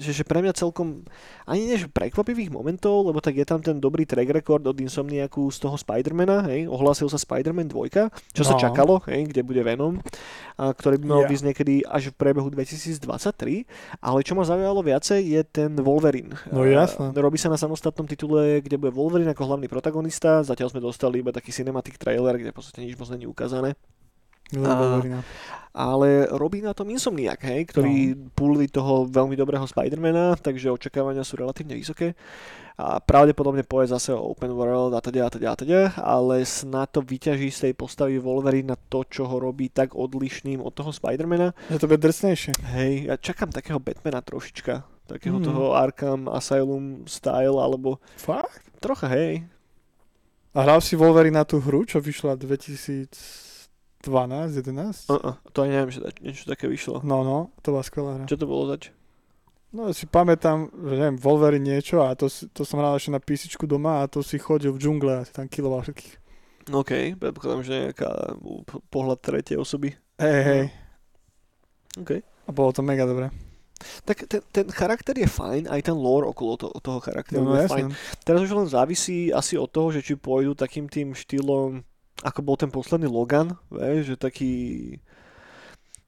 Že, že pre mňa celkom ani než prekvapivých momentov, lebo tak je tam ten dobrý track record od Insomniaku z toho Spidermana, hej, ohlásil sa Spiderman dva, čo no. sa čakalo, hej, kde bude Venom, a ktorý by mal yeah. byť niekedy až v priebehu dvetisícdvadsaťtri, ale čo ma zaujalo viacej je ten Wolverine. No jasné. Robí sa na samostatnom titule, kde bude Wolverine ako hlavný protagonista, zatiaľ sme dostali iba taký cinematic trailer, kde v podstate nič moc není ukázané. A, ale robí na tom Insomniac, hej, ktorý no. púli toho veľmi dobrého Spidermana, takže očakávania sú relatívne vysoké a pravdepodobne povie zase o open world a teda, teda, teda, ale snad to vyťaží z tej postavy Wolverine na to, čo ho robí tak odlišným od toho Spidermana. Že to bude drsnejšie. Hej, ja čakám takého Batmana trošička, takého mm. toho Arkham Asylum style, alebo... Fakt? Trocha, hej. A hral si Wolverine na tú hru, čo vyšla dvetisíc dvanásť, jedenásť? Uh-uh, to aj neviem, že niečo také vyšlo. No, no, to bola skvelá hra. Čo to bolo zač? No, si pamätám, že neviem, Wolverine niečo a to, to som hral ešte na písičku doma a to si chodil v džungle a si tam kiloval všetkých. No okej, okay, predpokladám, že nejaká pohľad tretej osoby. Hej, hej. No. Okej. Okay. A bolo to mega dobré. Tak ten, ten charakter je fajn, aj ten lore okolo to, toho charakteru no, je jasne. Fajn. Teraz už len závisí asi od toho, že či pôjdu takým tým štýlom, ako bol ten posledný Logan, vieš, že taký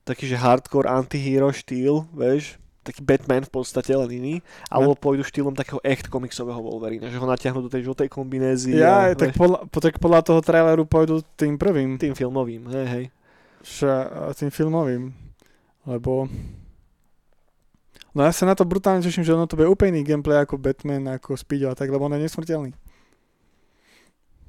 taký, že hardcore anti-hero štýl, vieš, taký Batman v podstate, len iný, alebo pôjdu štýlom takého echt komiksového Wolverina, že ho natiahnu do tej žltej kombinézy. Ja, a, tak, podľa, tak podľa toho traileru pôjdu tým prvým. Tým filmovým, hej, hej. Ša, tým filmovým, lebo... No ja sa na to brutálne teším, že ono to bude úplný gameplay ako Batman, ako Speedo a tak, lebo on je nesmrteľný.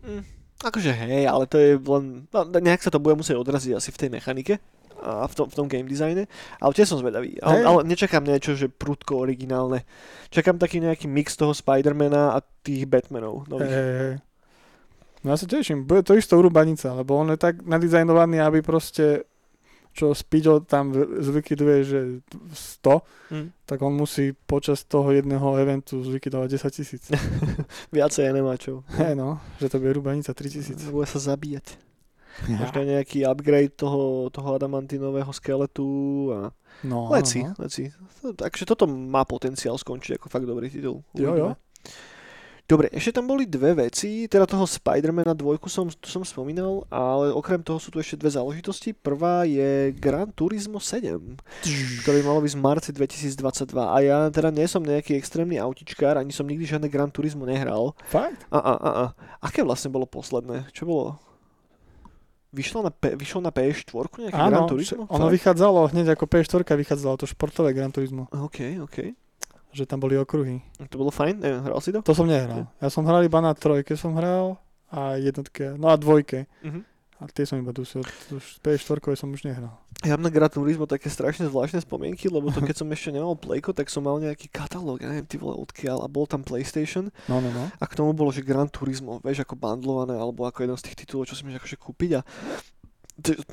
Mm, akože hej, ale to je len... No, nejak sa to bude musieť odraziť asi v tej mechanike. A v tom, v tom game designe, ale tiež som zvedavý. Ale, ale nečakám niečo, že prudko originálne. Čakám taký nejaký mix toho Spidermana a tých Batmanov nových. Hey, hey, hey. No ja sa teším, bude to isto urubanica, lebo on je tak nadizajnovaný, aby proste čo Speedo tam zvykiduje, že sto, hmm. tak on musí počas toho jedného eventu zvykidovať desaťtisíc. Viacej nemá čo. Hej no, že to bude urubanica tritisíc. Bude sa zabíjať. Ja. Možno nejaký upgrade toho, toho adamantinového skeletu a no, leci, no. leci. Takže toto má potenciál skončiť ako fakt dobrý titul. Jo, jo. Dobre, ešte tam boli dve veci, teda toho Spidermana dvojku som, som spomínal, ale okrem toho sú tu ešte dve záležitosti. Prvá je Gran Turismo sedem, ktorý malo byť v marci dvetisícdvadsaťdva a ja teda nie som nejaký extrémny autičkár, ani som nikdy žiadne Gran Turismo nehral. Fakt? A, a, a, a. Aké vlastne bolo posledné? Čo bolo? Vyšlo na, P- vyšlo na pé es štyri nejaké Gran Turismo? Áno, ono fakt? Vychádzalo hneď ako pé es štyri vychádzalo, to športové Gran Turismo. OK, OK. Že tam boli okruhy. To bolo fajn? Hral si to? To som nehral. Okay. Ja som hral iba na trojke som hral a jednotke, no a dvojke. Uh-huh. A tie som iba dusil, pé es štyri som už nehral. Ja mám na Gran Turismo také strašne zvláštne spomienky, lebo to keď som ešte nemal Playko, tak som mal nejaký katalóg, ja neviem, ty vole, odkiaľ, a bol tam PlayStation. No, no, no. A k tomu bolo, že Gran Turismo, vieš, ako bandlované, alebo ako jeden z tých titulov, čo si môžeš akože kúpiť a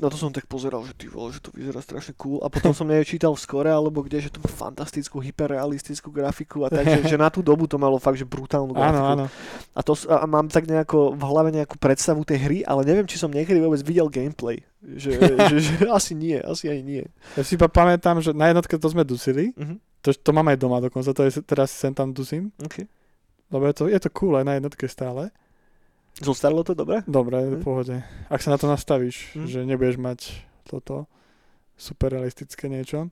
na to som tak pozeral, že ty vole, že to vyzerá strašne cool a potom som nečítal v Score alebo kde, že to má fantastickú, hyperrealistickú grafiku a tak, že, že na tú dobu to malo fakt, že brutálnu grafiku. Áno, áno. A, to, a mám tak nejako v hlave nejakú predstavu tej hry, ale neviem, či som niekedy vôbec videl gameplay, že, že, že asi nie, asi aj nie. Ja si iba pamätám, že na jednotke to sme dusili, uh-huh. to, to mám aj doma dokonca, to je, teraz sem tam dusím, okay. Lebo je to, je to cool aj na jednotke stále. Zostarlo to dobre? Dobre, v pohode. Ak sa na to nastavíš, mm. že nebudeš mať toto super realistické niečo.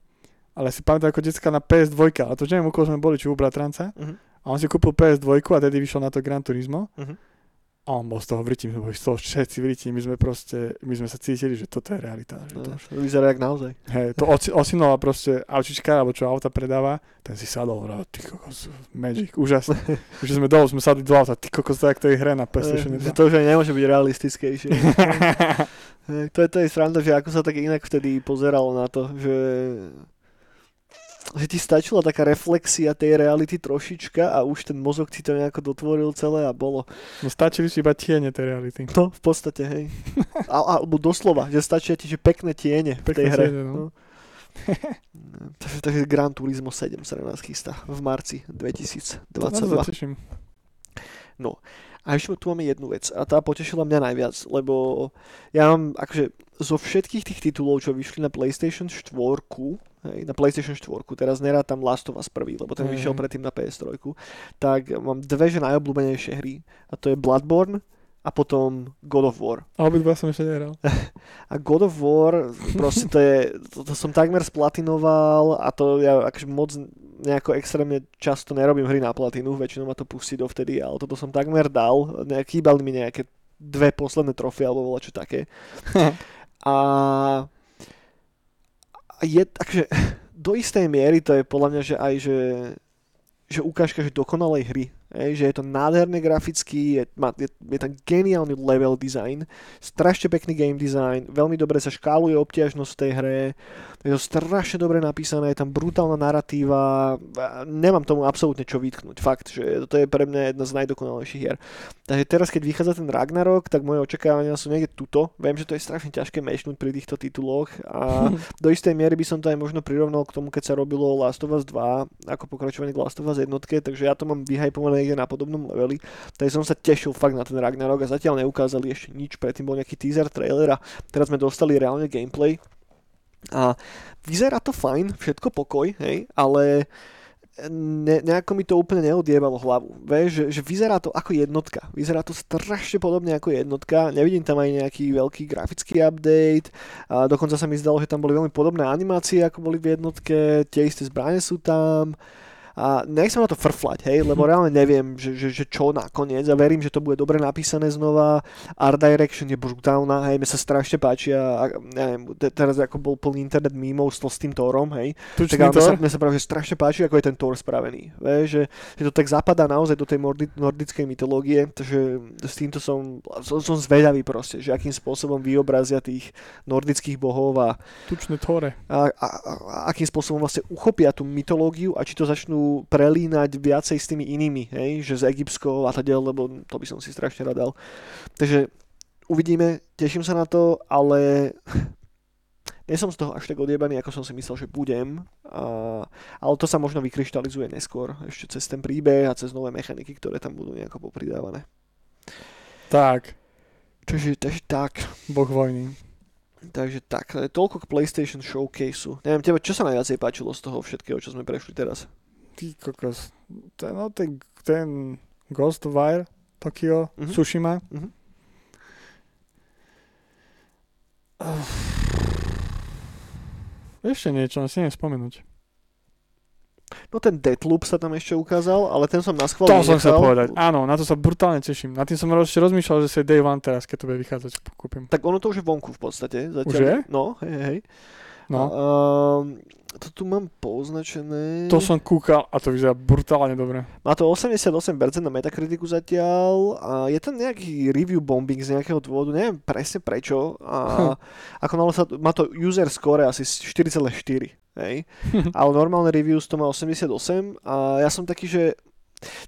Ale si pamätám ako decka na pé es dva, a to už neviem, u koho sme boli, či u bratranca. Mm. A on si kúpil pé es dva a tedy vyšlo na to Gran Turismo. Mm. A on bol z toho vritím, my sme všetci vritím, my sme proste, my sme sa cítili, že toto je realita. Že to no, vyzerá jak naozaj. Hej, to osinova proste aučička, alebo čo auta predáva, ten si sadol, no, ty kokos, magic, úžasné. Už sme dole, sme sadli do auta, ty kokos, to jak to je hra na PlayStation. E, to už aj nemôže byť realistickejšie. to, to je to je sranda, že ako sa tak inak vtedy pozeralo na to, že... že ti stačila taká reflexia tej reality trošička a už ten mozog ti to nejako dotvoril celé a bolo. No stačili si iba tiene tej reality. No, v podstate, hej. a, alebo doslova, že stačia ti, že pekné tiene v tej hre. Tiene, no. No. takže, takže Gran Turismo sedem sa na nás chystá v marci dvetisícdvadsaťdva. No, no. A ešte tu máme jednu vec a tá potešila mňa najviac, lebo ja mám akože zo všetkých tých titulov, čo vyšli na PlayStation štyri, hej, na PlayStation štyri, teraz nerátam Last of Us prvý, lebo ten mm-hmm. vyšiel predtým na pé es tri, tak mám dve, že najobľúbenejšie hry a to je Bloodborne a potom God of War. A obidva som ešte nehral. A God of War, proste to je, to, to som takmer splatinoval a to ja akože moc nejako extrémne často nerobím hry na platinu, väčšinou ma to pustí dovtedy, ale toto som takmer dal, chýbali mi nejaké dve posledné trofy alebo voľačo také. a... A je, takže do istej miery to je podľa mňa, že aj, že, že ukážka že dokonalej hry. Je, že je to nádherné graficky, je, má, je, je tam geniálny level design, strašne pekný game design, veľmi dobre sa škáluje obťažnosť v tej hre, je to strašne dobre napísané, je tam brutálna naratíva, nemám tomu absolútne čo vytknúť, fakt, že to je pre mňa jedna z najdokonalejších hier. Takže teraz, keď vychádza ten Ragnarok, tak moje očakávania sú niekde tuto, viem, že to je strašne ťažké mešknúť pri týchto tituloch a do istej miery by som to aj možno prirovnal k tomu, keď sa robilo Last of Us dva, ako pokračovanie k Last of Us jednotke, takže ja to mám vyhypované niekde na podobnom leveli, takže som sa tešil fakt na ten Ragnarok a zatiaľ neukázali ešte nič, predtým bol nejaký teaser, trailer a teraz sme dostali reálne gameplay A vyzerá to fajn, všetko pokoj, hej, ale ne, nejako mi to úplne neodievalo hlavu. Vieš, že, že vyzerá to ako jednotka. Vyzerá to strašne podobne ako jednotka. Nevidím tam aj nejaký veľký grafický update. A dokonca sa mi zdalo, že tam boli veľmi podobné animácie, ako boli v jednotke. Tie isté zbrane sú tam. A nechcem na to frflať, hej, lebo reálne neviem, že, že, že čo nakoniec, a verím, že to bude dobre napísané znova. Art Direction je brutálna, hej, mne sa strašne páči a, neviem, teraz ako bol plný internet mímov s, s tým Thorom, hej, Tučný tak Thor? Mne sa, sa práve strašne páči, ako je ten Thor spravený, hej, že, že to tak zapadá naozaj do tej nordickej mytológie, takže s týmto som, som, som zvedavý proste, že akým spôsobom vyobrazia tých nordických bohov a, Tučné Thore. A, a, a akým spôsobom vlastne uchopia tú mytológiu a či to začnú prelínať viacej s tými inými, hej, že s Egyptskou a teda, lebo to by som si strašne rád dal. Takže uvidíme, teším sa na to, ale nie som z toho až tak odjebaný, ako som si myslel, že budem, a, ale to sa možno vykryštalizuje neskôr, ešte cez ten príbeh a cez nové mechaniky, ktoré tam budú nejako popridávané. Tak. Čože, takže tak. Boh vojny. Takže tak, toľko k PlayStation Showcaseu. Neviem, tebe čo sa najviacej páčilo z toho všetkého, čo sme prešli teraz? Ty kokos, ten, no, ten, ten Ghostwire Tokyo, uh-huh. Tsushima. Uh-huh. Uh, ešte niečo, asi neviem spomenúť. No ten Deathloop sa tam ešte ukázal, ale ten som naschvál. To som chcel povedať, áno, na to sa brutálne teším. Na tým som ešte rozmýšľal, že si Day One teraz, keď to bude vychádzať, kúpim. Tak ono to už je vonku v podstate. Zatiaľ. Už je? No, hej, hej. No. A, um, to tu mám poznačené. To som kúkal a to vyzerá brutálne dobre. Má to osemdesiatosem percent na Metacriticu zatiaľ a je tam nejaký review bombing z nejakého dôvodu, neviem presne prečo. A hm. ako malo sa, má to user score asi štyri celé štyri, hej? Ale normálne reviews to má osemdesiatosem a ja som taký, že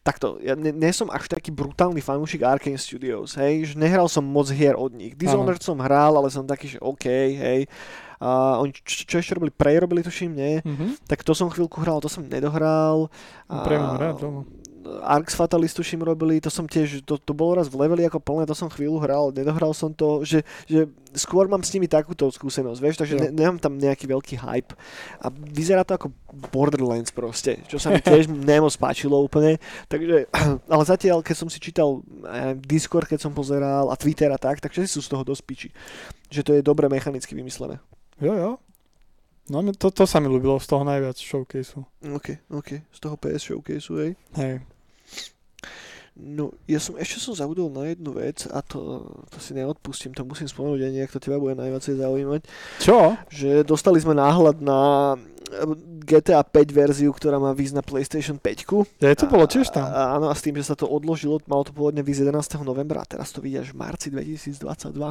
takto, ja nie, nie som až taký brutálny fanúšik Arkane Studios, hej, že nehral som moc hier od nich. Dishonored som hral, ale som taký, že OK, hej. A oni č- čo ešte robili, prejrobili tuším, nie? Mm-hmm. Tak to som chvíľku hral, to som nedohral. Prejmám rád, doma. Arx Fatalis tuším robili, to som tiež, to, to bolo raz v leveli ako plné, to som chvíľu hral, nedohral som to, že, že skôr mám s nimi takúto skúsenosť, vieš, takže yeah. ne, nemám tam nejaký veľký hype a vyzerá to ako Borderlands proste, čo sa mi tiež nemoc páčilo úplne, takže, ale zatiaľ, keď som si čítal eh, Discord, keď som pozeral a Twitter a tak, tak všetci sú z toho dosť piči, že to je dobre mechanicky vymyslené. Jo, jo. No to, to sa mi ľúbilo z toho najviac showcase-u. Ok, ok, z toho pé es showcase-u, hej? Hej. No, ja som, ešte som zabudol na jednu vec a to, to si neodpustím, to musím spomenúť aj nejak, to teba bude najviacej zaujímať. Čo? Že dostali sme náhľad na gé té á päť verziu, ktorá má výsť na PlayStation päť. Ja, to bolo tiež tam. A, áno, a s tým, že sa to odložilo, malo to pôvodne výsť jedenásteho novembra a teraz to vidia až v marci dvetisícdvadsaťdva.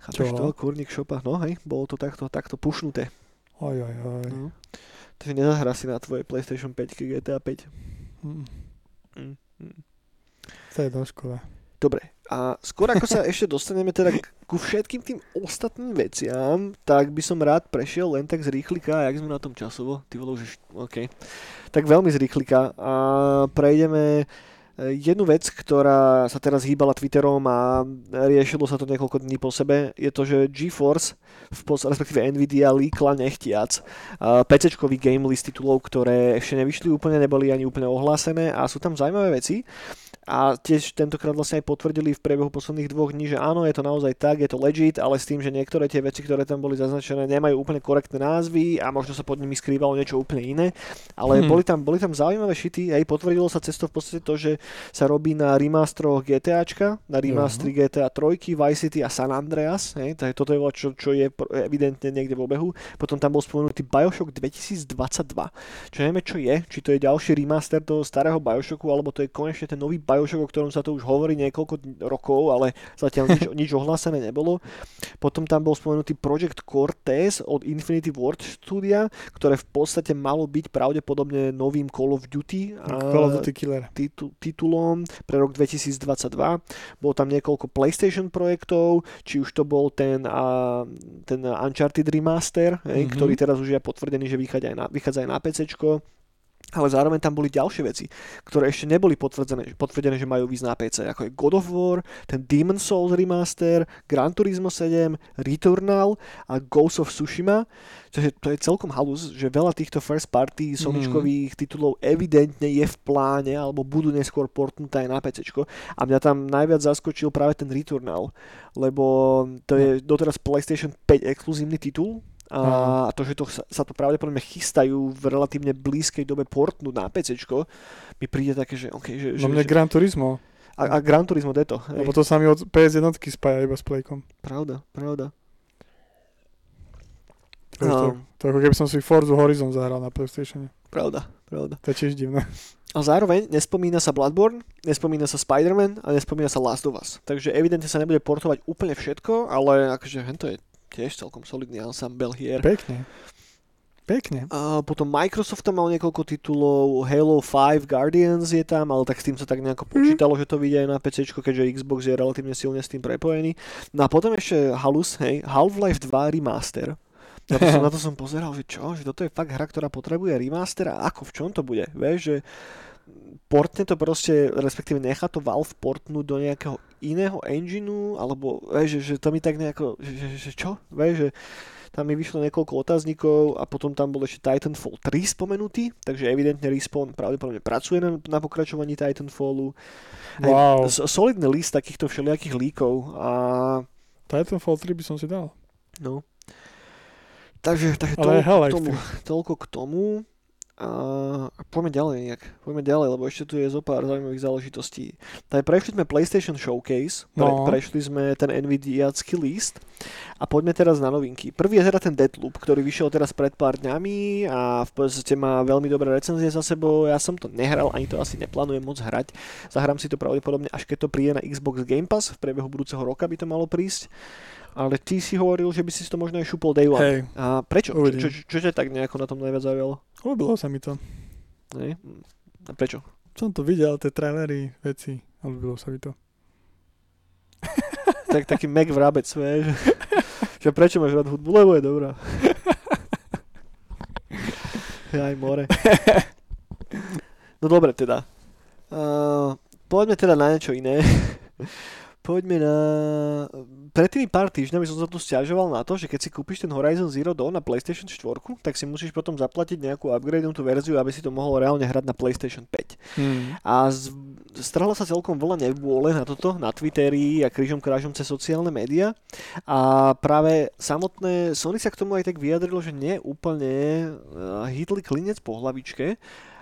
Chápeš to? Kurník šopa. No hej, bolo to takto, takto pušnuté. Oj, oj, oj. No. Takže nezahrá si na tvojej PlayStation päť gé té á päť. Mm. Mm. Mm. To je do škola. Dobre, a skôr ako sa ešte dostaneme teda ku všetkým tým ostatným veciam, tak by som rád prešiel len tak z rýchlika, jak sme na tom časovo, ty vole už, OK. Tak veľmi z rýchlika a prejdeme jednu vec, ktorá sa teraz hýbala Twitterom a riešilo sa to niekoľko dní po sebe, je to, že GeForce, v post, respektíve Nvidia, líkla nechtiac PCčkový game list titulov, ktoré ešte nevyšli úplne, neboli ani úplne ohlásené a sú tam zaujímavé veci. A tiež tentokrát vlastne aj potvrdili v priebehu posledných dvoch dní, že áno, je to naozaj tak, je to legit, ale s tým, že niektoré tie veci, ktoré tam boli zaznačené, nemajú úplne korektné názvy a možno sa pod nimi skrývalo niečo úplne iné. Ale hmm. boli tam, boli tam zaujímavé šity, aj potvrdilo sa cesto v podstate to, že sa robí na remastroch GTAčka, na remastri uh-huh. gé té á tri, Vice City a San Andreas, hej, takže toto je čo, čo je evidentne niekde v obehu. Potom tam bol spomenutý BioShock dvetisícdvadsaťdva, čo nevieme čo je, či to je ďalší remaster toho starého BioShocku, alebo to je konečne ten nový BioShock, o ktorom sa to už hovorí niekoľko rokov, ale zatiaľ nič, nič ohlásené nebolo. Potom tam bol spomenutý Project Cortez od Infinity Ward Studia, ktoré v podstate malo byť pravdepodobne novým Call of Duty, Call of Duty Killer titul, titulom pre rok dvetisícdvadsaťdva. Bolo tam niekoľko PlayStation projektov, či už to bol ten, a, ten Uncharted Remaster, mm-hmm. ktorý teraz už je potvrdený, že vychádza aj na, vychádza aj na PCčko. ale zároveň tam boli ďalšie veci, ktoré ešte neboli potvrdené, potvrdené, že majú výsť na pé cé, ako je God of War, ten Demon's Souls remaster, Gran Turismo sedem, Returnal a Ghost of Tsushima. Takže to je celkom halus, že veľa týchto first party Sonyčkových mm. titulov evidentne je v pláne alebo budú neskôr portnuté aj na PCčko. A mňa tam najviac zaskočil práve ten Returnal, lebo to je doteraz PlayStation päť exkluzívny titul. A to, že to sa to pravdepodobne chystajú v relatívne blízkej dobe portnúť na PCčko, mi príde také, že... Okay, že, že no mne že... Gran Turismo. A, a Gran Turismo, deto. Lebo to sa mi od pé es jednotky spája iba s Playkom. Pravda, pravda. To, no. to, to ako keby som si Forza Horizon zahral na PlayStatione. Pravda, pravda. To je tiež divné. A zároveň nespomína sa Bloodborne, nespomína sa Spider-Man a nespomína sa Last of Us. Takže evidentne sa nebude portovať úplne všetko, ale akože hento je tiež celkom solidný ensemble hier. Pekne. Pekne. A potom Microsoft tam mal niekoľko titulov, Halo päť Guardians je tam, ale tak s tým sa tak nejako počítalo, mm. že to vyjde aj na PCčko, keďže Xbox je relatívne silne s tým prepojený. No a potom ešte halus, hej, Half-Life dva Remaster. Na to, som, na to som pozeral, že čo, že toto je fakt hra, ktorá potrebuje remaster a ako, v čom to bude, vieš, že portne to proste, respektíve nechá to Valve portnúť do nejakého iného engineu, alebo vieš, že, že to mi tak nejako, že, že, že čo, vieš, že tam mi vyšlo niekoľko otáznikov a potom tam bol ešte Titanfall tri spomenutý, takže evidentne Respawn pravdepodobne pracuje na, na pokračovaní Titanfallu. Wow. Solidný list takýchto všelijakých líkov a... Titanfall tri by som si dal. No. Takže, takže toľko, k tomu, toľko k tomu a poďme ďalej nejak, poďme ďalej, lebo ešte tu je zo pár zaujímavých záležitostí. Tak prešli sme PlayStation Showcase, pre, no. prešli sme ten NVIDIácky list a poďme teraz na novinky. Prvý je teda ten Deathloop, ktorý vyšiel teraz pred pár dňami a v podstate má veľmi dobré recenzie za sebou, ja som to nehral, ani to asi neplánujem moc hrať, zahrám si to pravdepodobne až keď to príde na Xbox Game Pass, v priebehu budúceho roka by to malo prísť. Ale ty si hovoril, že by si to možno aj šupol day one. Hej. A prečo? Čo, čo, čo ťa tak nejako na tom najviac zaujalo? Obilo sa mi to. Hej. A prečo? Som to videl, tie trailery, veci. Obilo sa mi to. Tak taký Mac vrabec, vieš. Že prečo máš rád hudbu? Lebo je dobrá. Aj more. No dobre teda. Uh, poďme teda na niečo iné. Poďme na... Pred tými pár týždňami som sa tu sťažoval na to, že keď si kúpiš ten Horizon Zero Dawn na PlayStation štyri, tak si musíš potom zaplatiť nejakú upgradenutú verziu, aby si to mohol reálne hrať na PlayStation päť. Hmm. A z... strhla sa celkom veľa nevôle na toto, na Twitteri a krížom krážom cez sociálne médiá. A práve samotné Sony sa k tomu aj tak vyjadrilo, že nie úplne hitli klinec po hlavičke,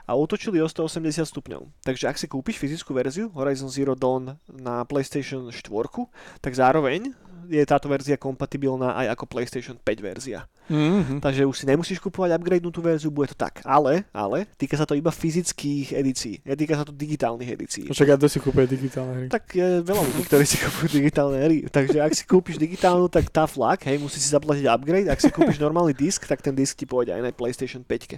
a otočili o stoosemdesiat stupňov. Takže ak si kúpiš fyzickú verziu Horizon Zero Dawn na PlayStation štyri, tak zároveň je táto verzia kompatibilná aj ako PlayStation päť verzia. Mm-hmm. Takže už si nemusíš kupovať upgradenutú verziu, bude to tak. Ale, ale, týka sa to iba fyzických edícií. Netýka sa to digitálnych edícií. Čakaj, kto si kúpuje digitálne hry? Tak je veľa ľudí, ktorí si kúpujú digitálne hry. Takže ak si kúpiš digitálnu, tak tá flak, hej, musí si zaplatiť upgrade. Ak si kúpiš normálny disk, tak ten disk ti pôjde aj na PlayStation päť.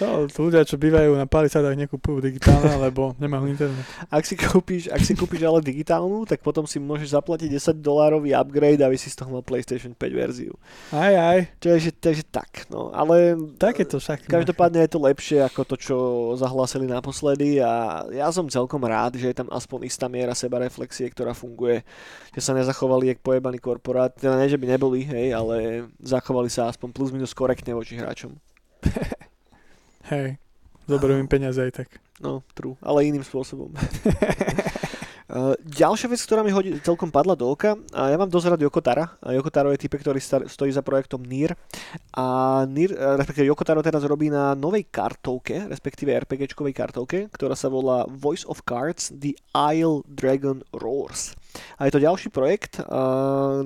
To, to ľudia, čo bývajú na Palisadách, nekupujú digitálne, lebo nemajú internet. Ak si kúpiš, ak si kúpiš ale digitálnu, tak potom si môžeš zaplatiť desať dolárový upgrade, aby si z toho mal PlayStation päť verziu. Aj, aj. Takže, takže tak, no, ale tak je to však. Každopádne je to lepšie ako to, čo zahlásili naposledy a ja som celkom rád, že je tam aspoň istá miera sebareflexie, ktorá funguje, že sa nezachovali jak pojebaný korporát, teda nie, že by neboli, hej, ale zachovali sa aspoň plus minus korektne voči hráčom. Hej, zoberú im peniaze aj tak. No, true, ale iným spôsobom. Uh, ďalšia vec, ktorá mi hodí, celkom padla do oka, a ja mám dosť rád Yoko Tara. Yoko Taro je typ, ktorý star, stojí za projektom Nier. A Nier, respektíve Yoko Taro teraz robí na novej kartovke, respektíve RPGčkovej kartovke, ktorá sa volá Voice of Cards The Isle Dragon Roars. A je to ďalší projekt,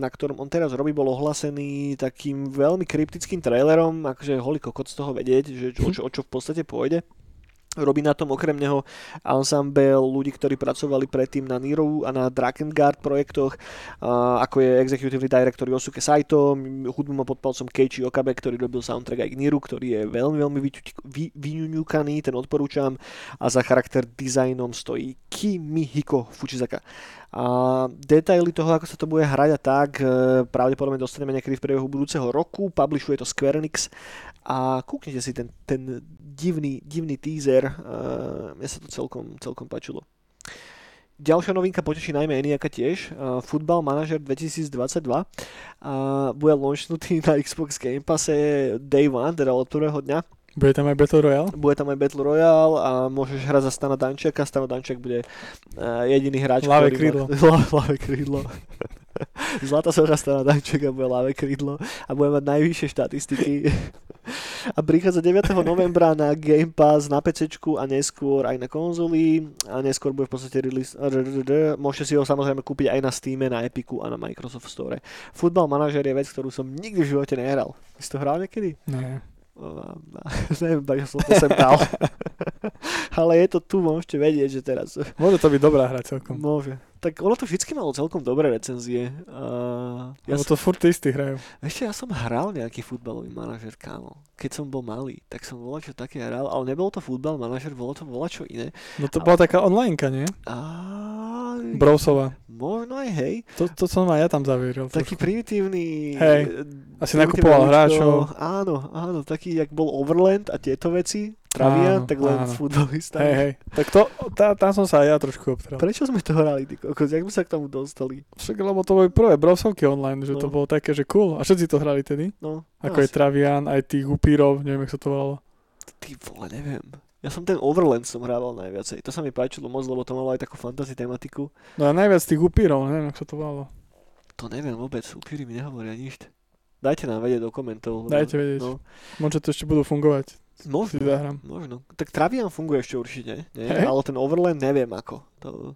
na ktorom on teraz robí, bol ohlásený takým veľmi kryptickým trailerom, akože holý kokot z toho vedieť, že o čo, o čo v podstate pôjde. Robí na tom okrem neho ensemble ľudí, ktorí pracovali predtým na Niru a na Drakengard projektoch, ako je executive director Yosuke Saito, hudbu má pod palcom Keiichi Okabe, ktorý robil soundtrack aj k Niru, ktorý je veľmi, veľmi vyňuňukaný, vy, ten odporúčam, a za charakter dizajnom stojí Kimihiko Fuchizaka. A detaily toho, ako sa to bude hrať a tak, pravdepodobne dostaneme niekedy v priebehu budúceho roku, publishuje to Square Enix a kúknite si ten, ten divný, divný teaser, uh, mne sa to celkom, celkom páčilo. Ďalšia novinka poteší najmä Eniaka tiež, uh, Football Manager dvetisícdvadsaťdva uh, bude launchnutý na Xbox Game Passe day one, teda od prvého dňa. Bude tam aj Battle Royale? Bude tam aj Battle Royale a môžeš hrať za Stana Dančiaka. Stano Dančiak bude uh, jediný hráč, Láve ktorý... Krídlo. Má... Láve krídlo. Zlatá socha Stana Dančiaka bude ľavé krídlo a bude mať najvyššie štatistiky. A prichádza deviateho novembra na Game Pass, na PCčku a neskôr aj na konzoli a neskôr bude v podstate release... Môžete si ho samozrejme kúpiť aj na Steame, na Epiku a na Microsoft Store. Football Manager je vec, ktorú som nikdy v živote nehral. Ty si to hral niekedy? Nie. Neviem, prečo som to sem dal. Ale je to tu, môžete vedieť, že teraz... Môže to byť dobrá hra celkom. Môže. Tak ono to vždycky malo celkom dobré recenzie. Uh, ja Lebo som... to furt istý hrajú. Ešte ja som hral nejaký futbalový manažer, kámo. Keď som bol malý, tak som volačo také hral, ale nebol to futbal manažer, bolo to volačo iné. No to ale... bola taká onlineka, nie? A... Brousová. Možno aj, hej. To, to som aj ja tam zavieril. Taký trošku primitívny... Hej, asi nakupoval hráčov. Áno, áno, taký, jak bol Overland a tieto veci. Travia, áno, tak len áno. Futbolista. Hej, hej. Tak to, tá, tam som sa aj ja trošku obtral. Prečo sme to hrali, ty kokos? Jak sme sa k tomu dostali? Však, lebo to boli prvé brousovky online, že no. To bolo také, že cool. A všetci to hrali tedy? No. Ako aj Travian, aj tých upírov, neviem, jak sa to volalo. Ty vole, neviem. Ja som ten Overland som hrával najviacej. To sa mi páčilo moc, lebo to malo aj takú fantasy tematiku. No a najviac tých upírov, neviem, jak sa to volalo. To neviem vôbec, upíry mi nehovoria nič. Dajte nám vedieť do komentov. Dajte vedieť. No. Možno to ešte budú fungovať. Možno, možno. Tak Travian funguje ešte určite, nie? Hey. Ale ten Overland neviem ako. To,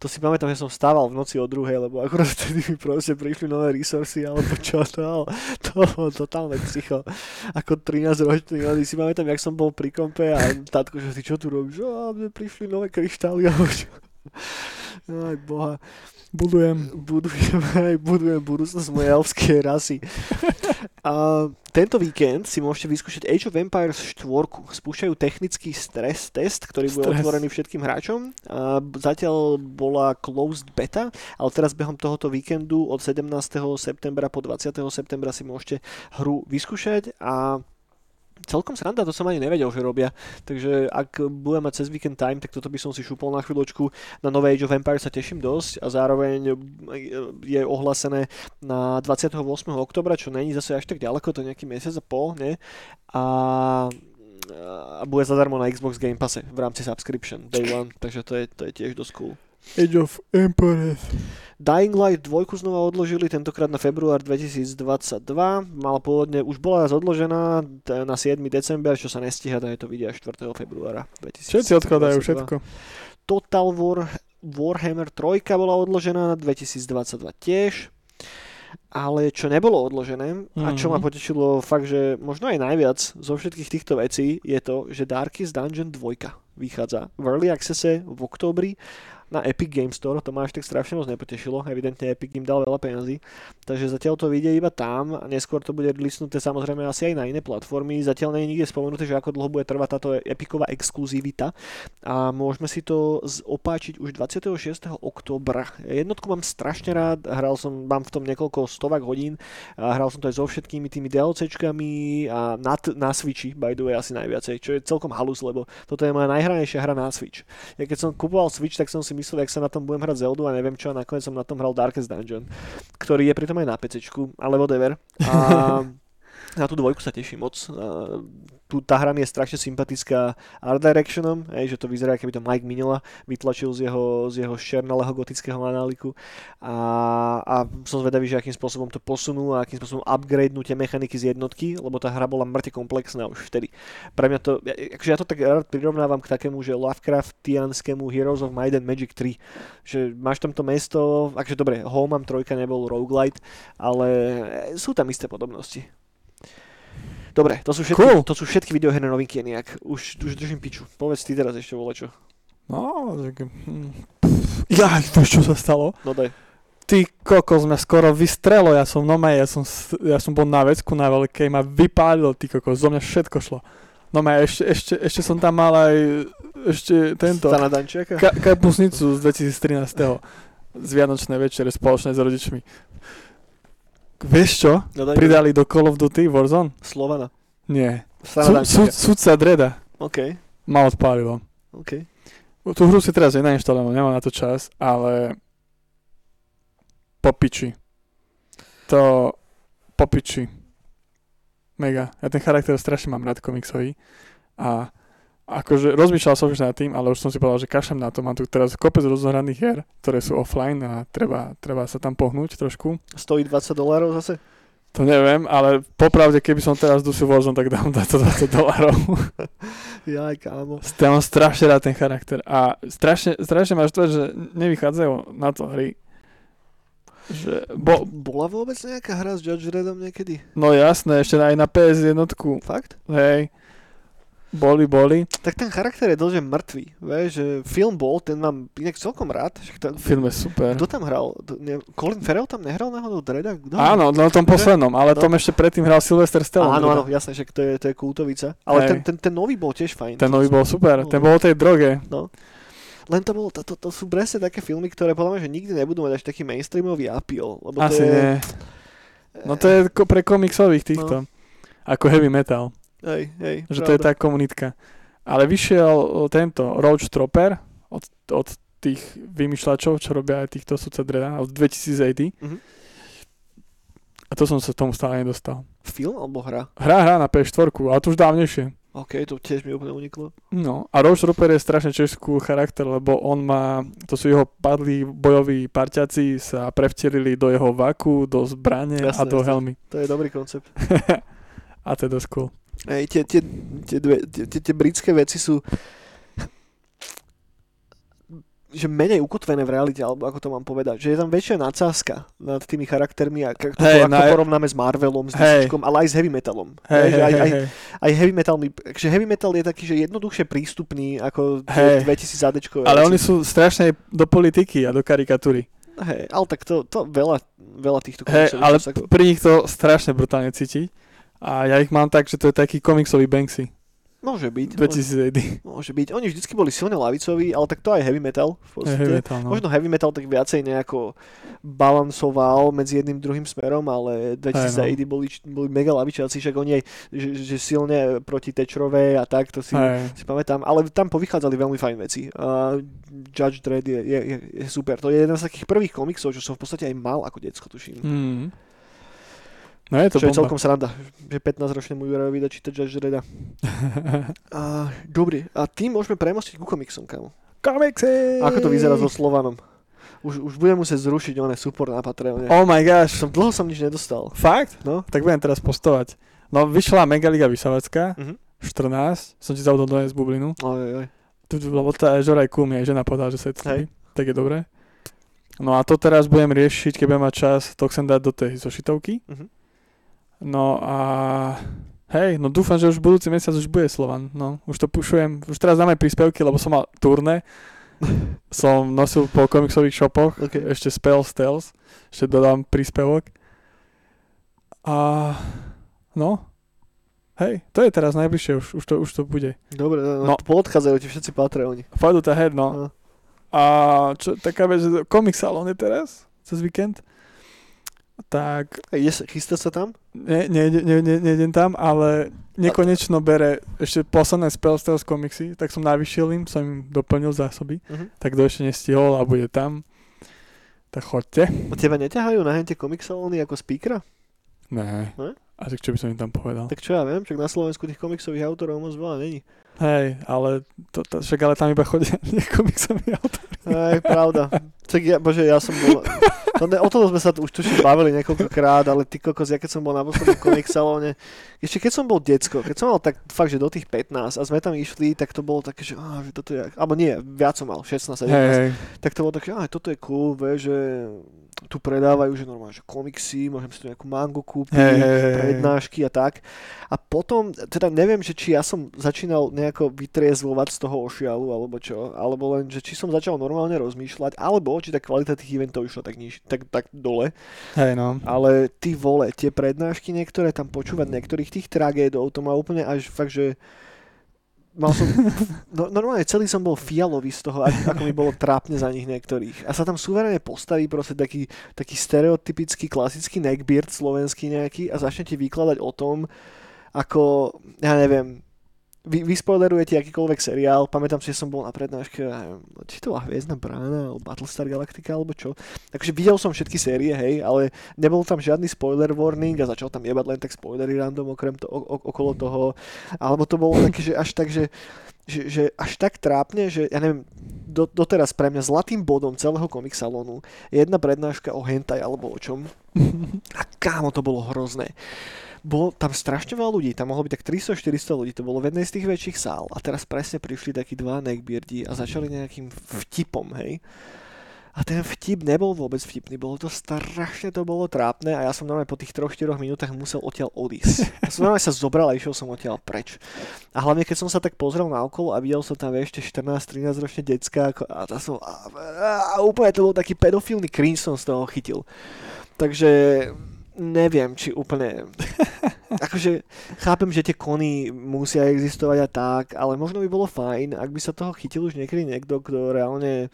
to si pamätám, že som vstával v noci o druhej, lebo akurát vtedy mi proste prišli nové resursy, alebo čo to, ale to bolo totálne psycho. Ako trinásťročný, ale si pamätám, jak som bol pri kompe a tátko, že ty čo tu robíš? A mne prišli nové kryštály, alebo čo? Aj boha. Budujem. Budujem, aj budujem budúcnosť mojej elfskej rasy. A tento víkend si môžete vyskúšať Age of Empires štyri. Spúšťajú technický stres test, ktorý stres. bude otvorený všetkým hráčom. A zatiaľ bola closed beta, ale teraz behom tohoto víkendu od sedemnásteho septembra po dvadsiateho septembra si môžete hru vyskúšať a celkom sranda, to som ani nevedel, že robia. Takže ak budem mať cez víkend time, tak toto by som si šupol na chvíľočku. Na nové Age of Empires sa teším dosť a zároveň je ohlásené na dvadsiateho ôsmeho októbra, čo není zase až tak ďaleko, to nejaký mesiac a pol, nie? A, a bude zadarmo na Xbox Game Passe v rámci subscription day one, takže to je, to je tiež dosť cool. Age of Empires. Dying Light dva znova odložili, tentokrát na február dvetisícdvadsaťdva. Mala pôvodne, už bola odložená na siedmeho december, čo sa nestíha, je to vidia štvrtého februára dvetisícdvadsaťdva. Všetci odkladajú všetko. Total War Warhammer tri bola odložená na dvetisícdvadsaťdva tiež. Ale čo nebolo odložené mm-hmm. a čo ma potešilo fakt, že možno aj najviac zo všetkých týchto vecí je to, že Darkest Dungeon dva vychádza v Early Accesse v októbri na Epic Game Store. To ma až tak strašne moc nepotešilo, evidentne Epic im dal veľa peniazy, takže zatiaľ to vyjde iba tam a neskôr to bude lisnuté samozrejme asi aj na iné platformy. Zatiaľ nie je nikde spomenuté, že ako dlho bude trvať táto Epicová exkluzivita a môžeme si to opáčiť už dvadsiateho šiesteho októbra. Jednotku mám strašne rád, hral som, mám v tom niekoľko stovák hodín. Hral som to aj so všetkými tými DLCčkami a na, t- na Switchi, by the way, asi najviacej, čo je celkom halus, lebo toto je moja najhranejšia hra na Switch. Ja keď som kupoval Switch, tak som si myslel, jak sa na tom budem hrať Zeldu a neviem čo, a nakoniec som na tom hral Darkest Dungeon, ktorý je pritom aj na PCčku, ale whatever. A na tú dvojku sa teším moc. Tá hra mi je strašne sympatická art directionom, že to vyzerá, keby to Mike Mignola vytlačil z jeho, z jeho šernalého gotického manáliku a, a som zvedavý, že akým spôsobom to posunú a akým spôsobom upgradenú tie mechaniky z jednotky, lebo tá hra bola mŕte komplexná už vtedy. Pre mňa to, ja, akože ja to tak rád prirovnávam k takému, že Lovecraftianskému Heroes of Might and Magic tri, že máš tam to mesto, akože dobre, Home trojka nebol roguelite, ale sú tam isté podobnosti. Dobre, to sú všetky, cool. To sú všetky videoherné novinky nejak. Už, už držím piču. Povedz ty teraz ešte volečo. No, tak... Ja, to čo sa stalo? No daj. Ty kokos, mňa skoro vystrelo. Ja som, no maj, ja som, ja som bol na vecku na veľkej, ma vypálil, ty kokos, zo mňa všetko šlo. No maj, ešte, ešte, ešte som tam mal aj, ešte tento... Stana Dančiaka? Ka- kapusnicu z dvetisíctrinásť. Z Vianočnej večere spoločnej s rodičmi. Vieš čo? No, pridali do Call of Duty Warzone? Slovana. Nie. Sudca Dreda. OK. Ma odpálilo. OK. Tú hru si teraz nenainštalujem, nemám na to čas, ale popiči. To popiči. Mega. Ja ten charakter strašne mám rád komiksový. A akože rozmýšľal som už nad tým, ale už som si povedal, že kašľam na to. Mám tu teraz kopec rozohraných hier, ktoré sú offline a treba, treba sa tam pohnúť trošku. Stojí dvadsať dolárov zase? To neviem, ale popravde, keby som teraz dusil Warzone, tak dám to dvadsať dolárov. Jaj, kámo. Ja mám strašne rád ten charakter a strašne, strašne máš to, že nevychádzajú na to hry. Že bo... Bola vôbec nejaká hra s Judge Redom niekedy? No jasné, ešte aj na pé es jeden. Fakt? Hej. Boli, boli. Tak ten charakter je dosť mŕtvý, vieš, že film bol, ten mám inak celkom rád. Ten, film je super. Kto tam hral? Ne, Colin Farrell tam nehral náhodou Dreda? Kdo? Áno, no tom poslednom, ale no. Tom ešte predtým hral Sylvester Stallone. Áno, áno, jasné, že to je, to je kultovica. Ale ten, ten, ten nový bol tiež fajn. Ten nový bol super, no. Ten bol o tej droge. No. Len to bolo, to, to, to sú presne také filmy, ktoré podľa mňa, že nikdy nebudú mať až taký mainstreamový appeal. Lebo asi to je... nie. No to je pre komiksových týchto. No. Ako heavy metal. Hej, hej, že pravda. To je tá komunitka. Ale vyšiel tento Roach Trooper od, od tých vymýšľačov, čo robia aj týchto sudca Dreda, od dvetisíc osem. Mm-hmm. A to som sa tomu stále nedostal. Film alebo hra? Hra, hra na pé es štyri, ale to už dávnejšie. OK, to tiež mi úplne uniklo. No, a Roach Trooper je strašne český charakter, lebo on má, to sú jeho padlí bojoví parťaci, sa prevtierili do jeho vaku, do zbrane jasne, a do jasne. Helmy. To je dobrý koncept. A to je dosť cool. Ej, tie, tie, tie, dve, tie, tie britské veci sú že menej ukotvené v realite, alebo ako to mám povedať, že je tam väčšia nadsázka nad tými charaktermi, a k- hey, to, no, ako to porovnáme s Marvelom, s hey. dé cé, ale aj s heavy metalom. Hey, hey, aj, hey, aj, hey. aj heavy metal, takže heavy metal je taký, že jednoduchšie prístupný ako hey. dvetisíc á dé čkové. Ale oni sú strašne do politiky a do karikatúry. Hej, ale tak to, to veľa, veľa týchto komiksov. Hey, ale ako... pri nich to strašne brutálne cíti. A ja ich mám tak, že to je taký komiksový Banksy. Môže byť. dvetisíc osem. Môže, môže byť. Oni vždycky boli silne lavicoví, ale tak to aj heavy metal. V podstate. Heavy metal no. Možno heavy metal tak viacej nejako balansoval medzi jedným druhým smerom, ale dvetisíc osem no. boli, boli mega lavičiaci, však oni aj že, že silne proti Thatcherovej a tak, to si, si pamätám. Ale tam povychádzali veľmi fajn veci. Uh, Judge Dredd je, je, je, je super. To je jeden z takých prvých komiksov, čo som v podstate aj mal ako decko, tuším. Mm. No je to čo bomba. Je celkom sranda, že pätnásťročnému Jurajovi dá čítať Judge Redda. A, dobrý, a tým môžeme premostiť ku komiksom, kámo. Komiksy! Ako to vyzerá so Slovanom? Už, už budem musieť zrušiť oné support na Patreone. Oh my gosh. Som, dlho som nič nedostal. Fakt? No. Tak budem teraz postovať. No vyšla Megaliga Vysavacká, uh-huh. štrnásť, som ti zaudol do z bublinu. Oj, oj. Lebo tá Žoraj Kúm je žena povedala, že sa je clý, tak je dobré. No a to teraz budem riešiť, keď budem mať čas, to chcem dať do tej zošitovky. Uh-huh. No a hej, no dúfam, že už budúci mesiac už bude Slovan, no už to pušujem, už teraz dáme príspevky, lebo som mal turné, som nosil po komiksových shopoch, okay. Ešte Spell Tales, ešte dodám príspevok a no, hej, to je teraz najbližšie, už, už, to, už to bude. Dobre, no, no. Poodchádzajú ti všetci Patreoni. Pôjdu tá head, no. no. A čo, taká vec, že Comic Salon je teraz, cez víkend. Tak... Chystá sa tam? Nie, nie, nie, nie, nejdem tam, ale nekonečno bere ešte posledné Spell Tales komiksy, tak som navyšil im, som im doplnil zásoby, uh-huh. Tak to ešte nestihol a bude tam. Tak chodte. A teba neťahajú na hente Comic Salóny ako speakera? Ne. ne. Asi čo by som im tam povedal. Tak čo ja viem, čak na Slovensku tých komiksových autorov moc veľa není. Hej, ale, to, to, však, ale tam iba chodia nie komiksoví autori. Hej, pravda. Čak ja, bože, ja som bol... To ne, o tom sme sa tu už tuším bavili niekoľkokrát, ale ty kokos, ja keď som bol na poslednom komiksalóne, ešte keď som bol decko, keď som mal tak fakt, že do tých pätnásť a sme tam išli, tak to bolo také, že, á, že toto je... Alebo nie, viac som mal, šestnásť, sedemnásť. Hey. Tak to bolo také, že toto je cool, vieš, že tu predávajú, že normálne, že komiksy, môžem si tu nejakú mangu kúpiť, hey, hey, prednášky a tak. A potom, teda neviem, že či ja som začínal nejako vytriezvovať z toho ošialu, alebo čo, alebo len, že či som začal normálne rozmýšľať, alebo či tá kvalita tých eventov išla tak nižšie. Tak, tak dole. Hej no. Ale ty vole, tie prednášky niektoré tam počúvať, niektorých tých tragédov, to má úplne až fakt, že mal som, no, normálne celý som bol fialový z toho, ako, ako mi bolo trápne za nich niektorých. A sa tam suverénne postaví proste taký, taký stereotypický, klasický neckbeard slovenský nejaký a začne ti vykladať o tom, ako, ja neviem, vy, vy spoilerujete akýkoľvek seriál, pamätám si, že som bol na prednáške, neviem, či to bola Hviezdna brána, alebo Battlestar Galactica, alebo čo. Takže videl som všetky série, hej, ale nebol tam žiadny spoiler warning a začal tam jebať len tak spoilery random okrem to, o, o, okolo toho. Alebo to bolo také, že až tak, že, že, že až tak trápne, že ja neviem, do, doteraz pre mňa zlatým bodom celého komiksalónu je jedna prednáška o hentai alebo o čom. A kámo, to bolo hrozné. Bolo tam strašne veľa ľudí, tam mohlo byť tak tristo štyristo ľudí, to bolo v jednej z tých väčších sál a teraz presne prišli takí dva neckbeardi a začali nejakým vtipom, hej. A ten vtip nebol vôbec vtipný, bolo to strašne, to bolo trápne a ja som normálne po tých tri štyri minútach musel odtiaľ odísť. Ja som normálne sa zobral a išiel som odtiaľ preč. A hlavne keď som sa tak pozrel naokolo a videl som tam ešte štrnásť trinásť ročné decká a, tá som, a, a úplne to bol taký pedofilný cringe, som z toho chytil. Takže neviem, či úplne... Akože chápem, že tie kony musia existovať a tak, ale možno by bolo fajn, ak by sa toho chytil už niekedy niekto, kto reálne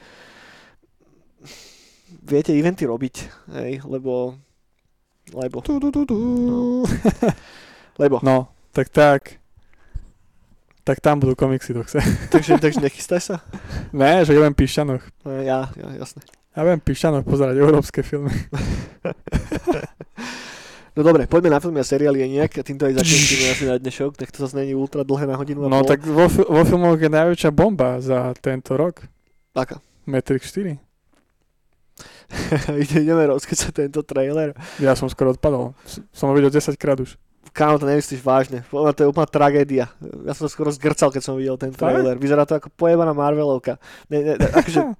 viete eventy robiť, hej, lebo... Lebo. Du, du, du, du. No. Lebo. No, tak tak. Tak tam budú komiksy, to chce. Takže, takže nechystaj sa? Ne, že ja viem Píšťanoch. Ja, ja, jasne. Ja viem Píšťanoch pozerať európske filmy. No dobre, poďme na filmy a seriály nejak a týmto aj zakončíme asi na dnešok, tak to zase není ultra dlhé na hodinu a no pol. Tak vo, vo filmoch je najväčšia bomba za tento rok. Aká? Matrix štyri. Ideme rozkecať tento trailer. Ja som skoro odpadol, som ho videl desaťkrát už. Kámo, to nemyslíš vážne. To je úplná tragédia. Ja som to skoro zgrcal, keď som videl ten trailer. Vyzerá to ako pojebaná Marvelovka. Ne, ne, akože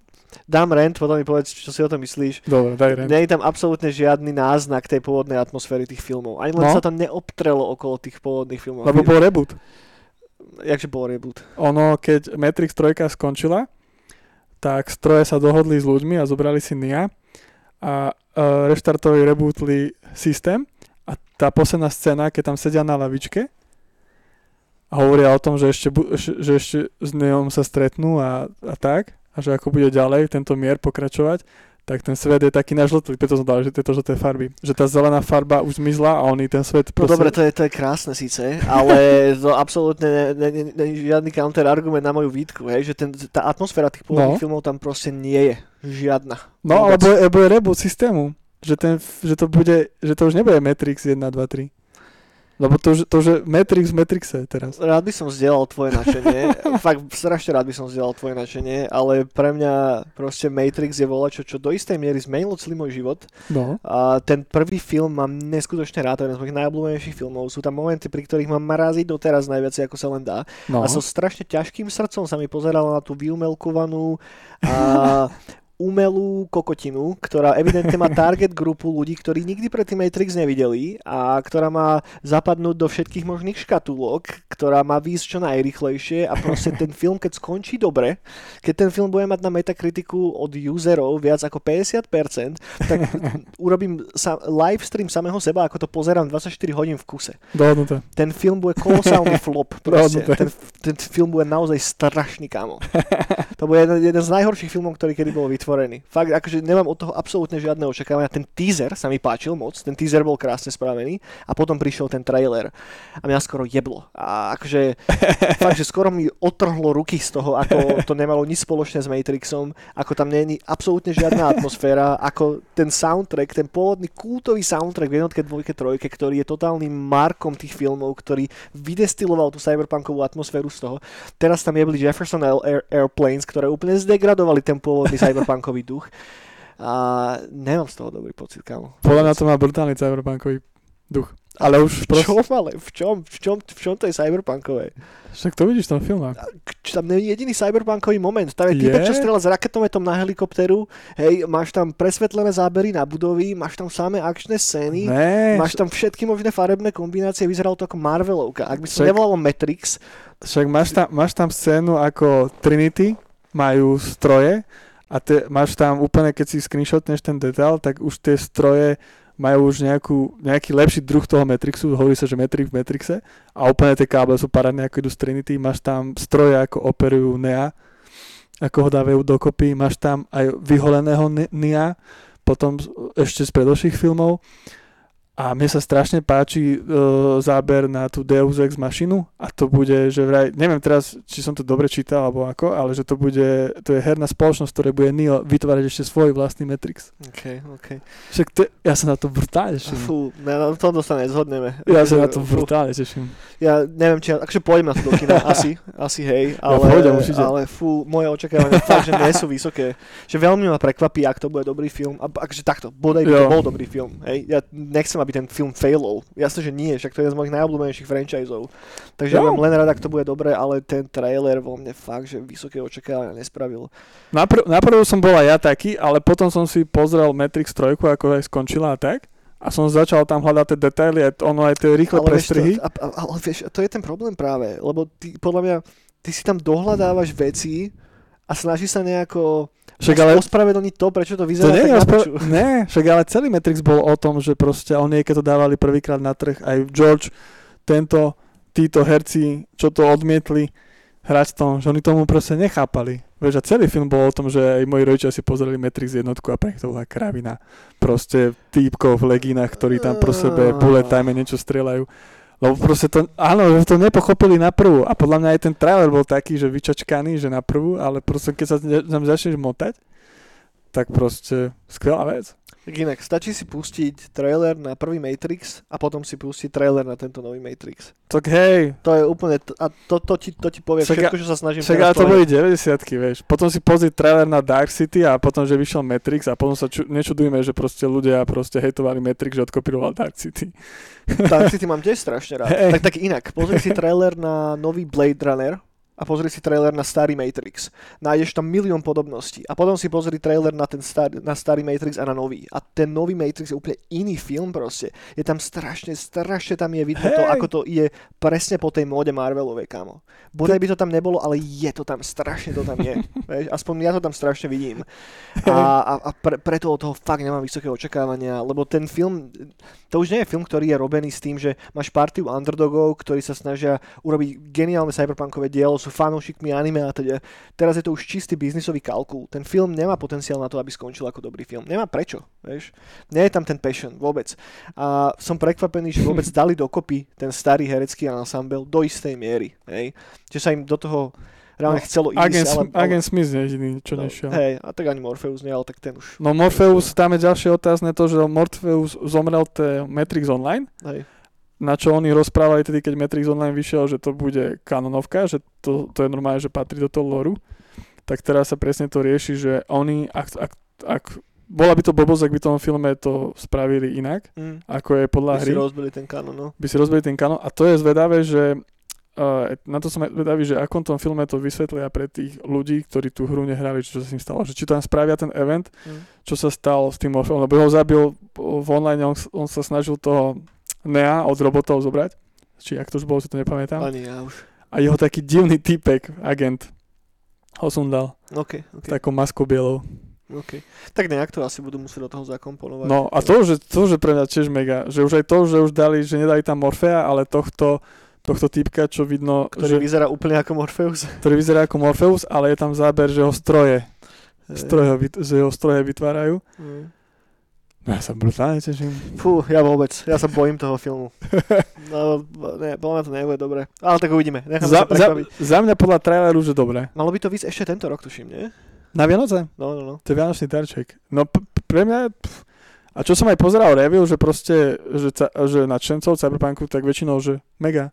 dám rant, potom mi povedz, čo si o tom myslíš. Dobre, daj rant. Nie je tam absolútne žiadny náznak tej pôvodnej atmosféry tých filmov. Ani len no? sa tam neobtrelo okolo tých pôvodných filmov. Lebo bol reboot. Jakže bol reboot? Ono, keď Matrix trojka skončila, tak stroje sa dohodli s ľuďmi a zobrali si Nia a uh, reštartovali, rebootli systém. A tá posledná scéna, keď tam sedia na lavičke a hovoria o tom, že ešte, bu- že ešte s ňom sa stretnú a, a tak, a že ako bude ďalej tento mier pokračovať, tak ten svet je taký nažltý, preto som dal, že tieto žlté farby. Že tá zelená farba už zmizla a oni ten svet... No proste... dobre, to je, to je krásne síce, ale to absolútne není ne, ne, žiadny counterargument na moju výtku, hej, že ten, tá atmosféra tých pôvodných no. filmov tam proste nie je. Žiadna. No, alebo je, je reboot systému. Že, ten, že, to bude, že to už nebude Matrix jeden, dva, tri. Lebo to už, to už je Matrix v Matrixe teraz. Rád by som zdieľal tvoje nadšenie. Fakt strašne rád by som zdieľal tvoje nadšenie, ale pre mňa proste Matrix je volačo, čo do istej miery zmenilo celý môj život. No. A ten prvý film mám neskutočne rád, to je jeden z mojich najobľúbenejších filmov. Sú tam momenty, pri ktorých mám mraziť doteraz najviac, ako sa len dá. No. A so strašne ťažkým srdcom sa mi pozeralo na tú vyumelkovanú a... umelú kokotinu, ktorá evidentne má target grupu ľudí, ktorí nikdy predtým Matrix nevideli a ktorá má zapadnúť do všetkých možných škatulok, ktorá má výjsť čo najrychlejšie a proste ten film, keď skončí dobre, keď ten film bude mať na metakritiku od userov viac ako päťdesiat percent, tak urobím sa- live stream samého seba, ako to pozerám dvadsaťštyri hodín v kuse. Dohodnuté. Ten film bude kolosálny flop. Ten, ten film bude naozaj strašný, kámo. To bude jeden, jeden z najhorších filmov, ktorý kedy bol vytvorený. Tvorený. Fakt, akože nemám od toho absolútne žiadne očakávania. Ten teaser sa mi páčil moc, ten teaser bol krásne spravený a potom prišiel ten trailer a mňa skoro jeblo. A akože fakt, že skoro mi otrhlo ruky z toho, ako to nemalo nič spoločné s Matrixom, ako tam nie je absolútne žiadna atmosféra, ako ten soundtrack, ten pôvodný kultový soundtrack v jednotke, dvojke, trojke, ktorý je totálnym markom tých filmov, ktorý vydestiloval tú cyberpunkovú atmosféru z toho. Teraz tam jebli Jefferson Air- Airplanes, ktoré úplne zdegradovali ten pôvodný cyberpunk bankový duch a nemám z toho dobrý pocit, kámo. Podľa mňa to má brutálny cyberpunkový duch. Ale už proste... Čo, ale v čom, v čom, v čom to je cyberpunkové? Však to vidíš v tom filme. Tam nie je jediný cyberpunkový moment. Tam je týpek, čo strieľa s raketometom na helikopteru, hej, máš tam presvetlené zábery na budovy, máš tam samé akčné scény, ne. Máš tam všetky možné farebné kombinácie, vyzeralo to ako Marvelovka. Ak by sa nevolalo Matrix... Však máš tam, máš tam scénu ako Trinity, majú stroje, a te, máš tam úplne, keď si screenshotneš ten detail, tak už tie stroje majú už nejakú, nejaký lepší druh toho Matrixu, hovorí sa, že Matrix v Matrixe a úplne tie káble sú parádne, ako idú z Trinity, máš tam stroje, ako operujú Nea, ako ho dávajú dokopy, máš tam aj vyholeného Nea, potom ešte z predošlých filmov A mne sa strašne páči e, záber na tú Deus Ex mašinu a to bude, že vraj, neviem teraz, či som to dobre čítal alebo ako, ale že to bude, to je herná spoločnosť, ktorá bude Neo vytvárať ešte svoj vlastný Matrix. OK, OK. Však to, ja sa na to brutálne teším. Fú, na tomto sa nezhodneme. Ja sa na to brutálne teším. Ja neviem, či ja, akže pôjdem na to do kina, asi, asi hej, ale, ja pôjdem, ale fú, moje očakávania fakt, že nie sú vysoké, že veľmi ma prekvapí, ak to bude dobrý film, a, akže takto, bodaj by to bol dobrý film, hej, ja nechcem, aby ten film failol. Jasne, že nie, však to je z mojich najobľúbenejších franchiseov. Takže no. Ja mám len rada, ak to bude dobre, ale ten trailer vo mne fakt, že vysoké očakávania nespravil. Napr- naprv som bola ja taký, ale potom som si pozrel Matrix tri, ako aj skončila a tak. A som začal tam hľadať tie detaily, ono aj tie rýchle ale prestrihy. Vieš to, a, a, ale vieš, to je ten problém práve, lebo ty, podľa mňa, ty si tam dohľadávaš veci a snažíš sa nejako... Však ale... ospravedlniť to, prečo to vyzerá to tak na ospra... Ne, však ale celý Matrix bol o tom, že proste oni, keď to dávali prvýkrát na trh, aj George, tento, títo herci, čo to odmietli hrať tom, že oni tomu proste nechápali. Vieš, a celý film bol o tom, že aj moji rodičia si pozreli Matrix jednotku a pre nich to bola kravina. Proste týpkov v legínach, ktorí tam pro sebe bullet time niečo strieľajú. Lebo proste to, áno, že to nepochopili na prvú a podľa mňa aj ten trailer bol taký, že vyčačkaný, že na prvú, ale proste keď sa tam začneš motať, tak proste skvelá vec. Tak inak, stačí si pustiť trailer na prvý Matrix a potom si pustiť trailer na tento nový Matrix. Tak hej. To je úplne, t- a to, to, ti, to ti povie všetko, čo sa snažím teraz povedať. Však ale to boli deväťdesiatky, vieš. Potom si pozrieť trailer na Dark City a potom, že vyšiel Matrix a potom sa ču- nečudujme, že proste ľudia proste hejtovali Matrix, že odkopíroval Dark City. Dark City mám tiež strašne rád. Hey. Tak, tak inak, pozri si trailer na nový Blade Runner a pozri si trailer na starý Matrix. Nájdeš tam milión podobností. A potom si pozri trailer na ten star- na starý Matrix a na nový. A ten nový Matrix je úplne iný film proste. Je tam strašne, strašne tam je vidno hey. to, ako to je presne po tej móde Marvelovej, kámo. Bodaj by to tam nebolo, ale je to tam, strašne to tam je. Vieš, aspoň ja to tam strašne vidím. A, a, a pre, preto od toho fakt nemám vysoké očakávania, lebo ten film, to už nie je film, ktorý je robený s tým, že máš partiu underdogov, ktorí sa snažia urobiť geniálne cyberpunkové dielo, fanúšikmi anime a teda. Teraz je to už čistý biznisový kalkul. Ten film nemá potenciál na to, aby skončil ako dobrý film. Nemá prečo, vieš. Nie je tam ten passion vôbec. A som prekvapený, že vôbec dali dokopy ten starý herecký ensemble do istej miery, hej. Že sa im do toho reálne no, chcelo ísť, Agent, ale... Agent Smith nie je jediný, čo no, nešiel. Hej, a tak ani Morpheus nie, ale tak ten už... No Morpheus, tam je ďalšie otázne to, že Morpheus zomrel t- Matrix Online. Hej. Na čo oni rozprávali tedy, keď Matrix Online vyšiel, že to bude kanonovka, že to, to je normálne, že patrí do toho loru, tak teraz sa presne to rieši, že oni, ak, ak, ak bola by to blbosť, ak by tom filme to spravili inak, mm. ako je podľa by hry. By si rozbili ten kanon, no. By si rozbili ten kanon a to je zvedavé, že uh, na to som vedavý, že ako v tom filme to vysvetlia pre tých ľudí, ktorí tú hru nehrali, čo sa s ním stalo, že či tam spravia ten event, mm. čo sa stalo s tým Morpheom, lebo ho zabil v online, on, on sa snažil toho Nea od robotov zobrať. Či ak to už bolo, si to nepamätám. Ani ja už. A jeho taký divný týpek, agent, ho som dal. OK, OK. Takou maskou bielou. OK. Tak nejak to asi budú musieť do toho zakomponovať. No a to, že, to, že pre mňa tiež mega. Že už aj to, že už dali, že nedali tam Morfea, ale tohto, tohto týpka, čo vidno... Ktorý že, vyzerá úplne ako Morpheus. Ktorý vyzerá ako Morpheus, ale je tam záber, že ho stroje. Stroj ho, že ho stroje vytvárajú. Mm. Ja sa brutálne teším. Fú, ja vôbec. Ja sa bojím toho filmu. No, ne, podľa mňa to nebude dobre. Ale tak uvidíme. Nechám za, sa prekvapiť. Za, za mňa podľa traileru, že dobre. Malo by to ísť ešte tento rok, tuším, nie? Na Vianoce? No, no, no. To je Vianočný darček. No, p- pre mňa... Pf. A čo som aj pozeral review, že proste, že, ca, že nadšencov Cyberpunku, tak väčšinou, že mega.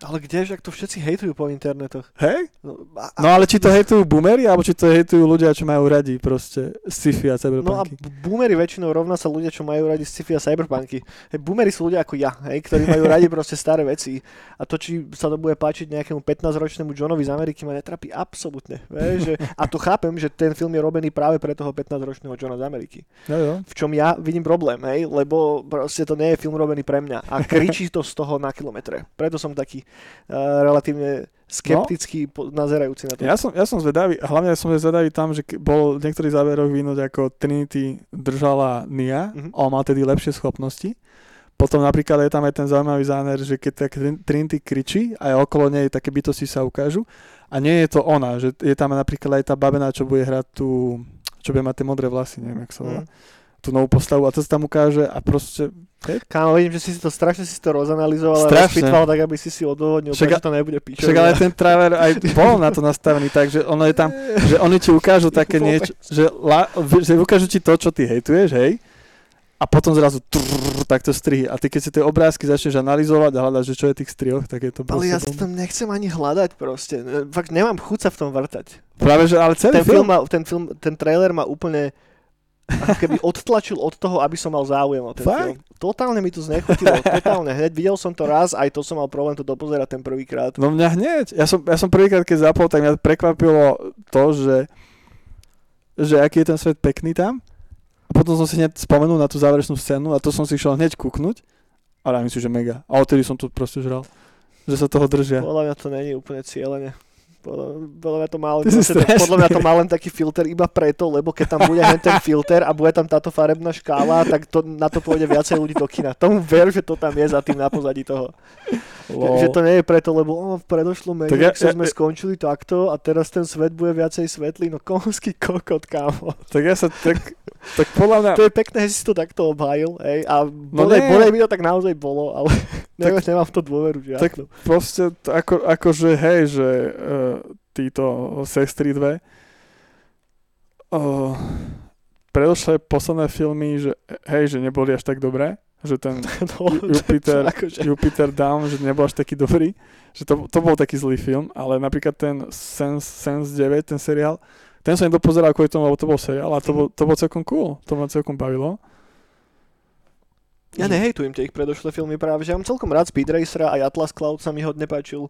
Ale kdeže, ak to všetci hejtujú po internetoch. Hej? No, a, no ale či to hejtujú boomeri, alebo či to hejtujú ľudia, čo majú radi proste sci-fi a cyberpunky? No a boomeri väčšinou rovná sa ľudia, čo majú radi sci-fi a cyberpunky. Hej, boomeri sú ľudia ako ja, hej, ktorí majú radi proste staré veci. A to, či sa to bude páčiť nejakému pätnásťročnému Johnovi z Ameriky, ma netrapí absolútne. Vieš, že, a to chápem, že ten film je robený práve pre toho pätnásťročného Johna z Ameriky. No, jo. V čom ja vidím problém, hej, lebo proste to nie je film robený pre mňa. A kričí to z toho na kilometre. Preto som taký Uh, relatívne skepticky no. nazerajúci na to. Ja som, ja som zvedavý, hlavne som zvedavý tam, že bol v niektorých záveroch výnoť, ako Trinity držala Nia, mm-hmm. on mal tedy lepšie schopnosti. Potom napríklad je tam aj ten zaujímavý záner, že keď Trinity kričí a okolo nej také bytosti sa ukážu a nie je to ona, že je tam napríklad aj tá babená, čo bude hrať tu, čo bude mať tie modré vlasy, neviem, jak sa volá. Mm. tú novú postavu a to sa tam ukáže a proste... Kámo, vidím, že si to strašne si to rozanalyzoval a rozpýtval tak, aby si si odôvodnil, prečo to nebude píčovať. Však ale ten Traver aj bol na to nastavený tak, že ono je tam, že oni ti ukážu také niečo, že, la, že ukážu ti to, čo ty hejtuješ, hej, a potom zrazu trrr, takto strihy. A ty keď si tie obrázky začneš analyzovať a hľadať, že čo je tých strihoch, tak je to... Ale ja si tam nechcem ani hľadať proste. Fakt nemám chuť sa v tom vrtať. Práve, že ale celý ten film... film ma, ten film, ten trailer ma úplne... Ako keby odtlačil od toho, aby som mal záujem o ten film. Totálne mi to znechutilo, totálne. Hneď videl som to raz, aj to som mal problém to dopozerať ten prvýkrát. No mňa hneď. Ja som, ja som prvýkrát, keď zapol, tak mňa prekvapilo to, že, že aký je ten svet pekný tam. A potom som si hneď spomenul na tú záverečnú scénu a to som si šiel hneď kúknuť. A rámím si, že mega. A odtedy som to proste žral. Že sa toho držia. Podľa mňa to není úplne cieľene. Podľa mňa to má len, podľa mňa to má len taký filter iba preto, lebo keď tam bude ten filter a bude tam táto farebná škála, tak to, na to pôjde viacej ľudí do kina. Tomu ver, že to tam je za tým na pozadí toho. Wow. Že to nie je preto, lebo oh, v predošlom Maniaxe ja, ja, sme ja, skončili takto a teraz ten svet bude viacej svetlý. No komovský kokot, kámo. Tak ja sa tak... tak podľa mňa... To je pekné, že si to takto obhájil. Ej, a bodaj no mi to tak naozaj bolo, ale... Tak, nemám v to dôveru žiadnu. Tak proste, ako, akože hej, že uh, títo sestry dve uh, predošlé posledné filmy, že hej, že neboli až tak dobré, že ten no, Jupiter, akože... Jupiter Down, že nebol až taký dobrý, že to, to bol taký zlý film, ale napríklad ten Sense, Sense deväť, ten seriál, ten som nedopozeral kvôli tomu, lebo to bol seriál a to, mm. bol, to bol celkom cool, to ma celkom bavilo. Ja nehejtujem tie ich predošlé filmy práve, že ja mám celkom rád Speed Racera, aj Atlas Cloud sa mi hodne páčil.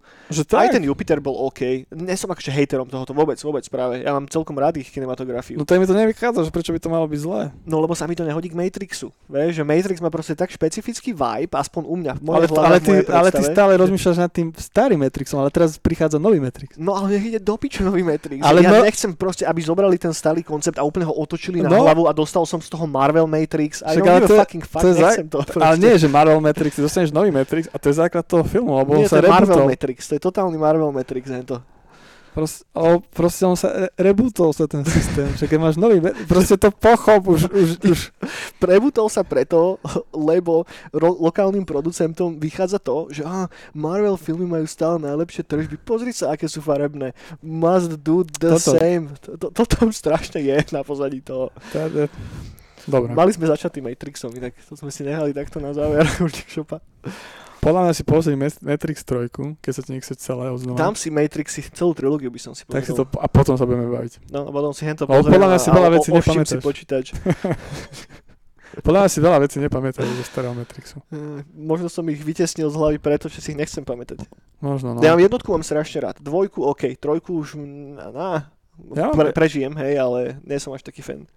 Aj ten Jupiter bol OK. Nie som akože hejterom tohoto vôbec, vôbec práve. Ja mám celkom rád ich kinematografiu. No tak mi to nevychádza, že prečo by to malo byť zlé? No lebo sa mi to nehodí k Matrixu. Vieš, že Matrix má proste tak špecifický vibe, aspoň u mňa. Ale, hlava, ale, ty, ale ty stále rozmýšľaš nad tým starým Matrixom, ale teraz prichádza nový Matrix. No ale nech ide do piče nový Matrix. Ale ja no... nechcem proste, aby zobrali ten starý koncept a úplne ho otočili na no. hlavu a dostal som z toho Marvel Matrix. I don't give a fucking fuck. To, ale nie, že Marvel Matrix, ty dostaneš nový Matrix a to je základ toho filmu, alebo nie, on sa rebootol. Nie, to je Marvel Matrix, to je totálny Marvel Matrix, nie to. Proste, ale proste on sa rebootol sa ten systém, že keď máš nový, proste to pochop už, už, už. Rebootol sa preto, lebo ro- lokálnym producentom vychádza to, že á, Marvel filmy majú stále najlepšie tržby, pozri sa, aké sú farebné. Must do the toto. Same. To, to, to tam strašne je na pozadí toho. Tá, dobre. Mali sme začať tým Matrixom, inak to sme si nehali takto na záver už šopa. Podľa mňa si pozrieť Matrix trojku, keď sa ti nechce celé odznova. Tam si Matrix, celú trilógiu by som si pozrieť. To, a potom sa budeme baviť. No a potom si hento pozrieť. Podľa mňa si veľa vecí nepamätáš. Podľa mňa si veľa vecí nepamätáš zo starého Matrixu. Možno som ich vytesnil z hlavy preto, že si ich nechcem pamätať. Možno, no. Ja mám jednotku, mám strašne rád. Dvojku, OK. Trojku už na, na, ja, pre, prežijem, hej, ale nie som až taký fan.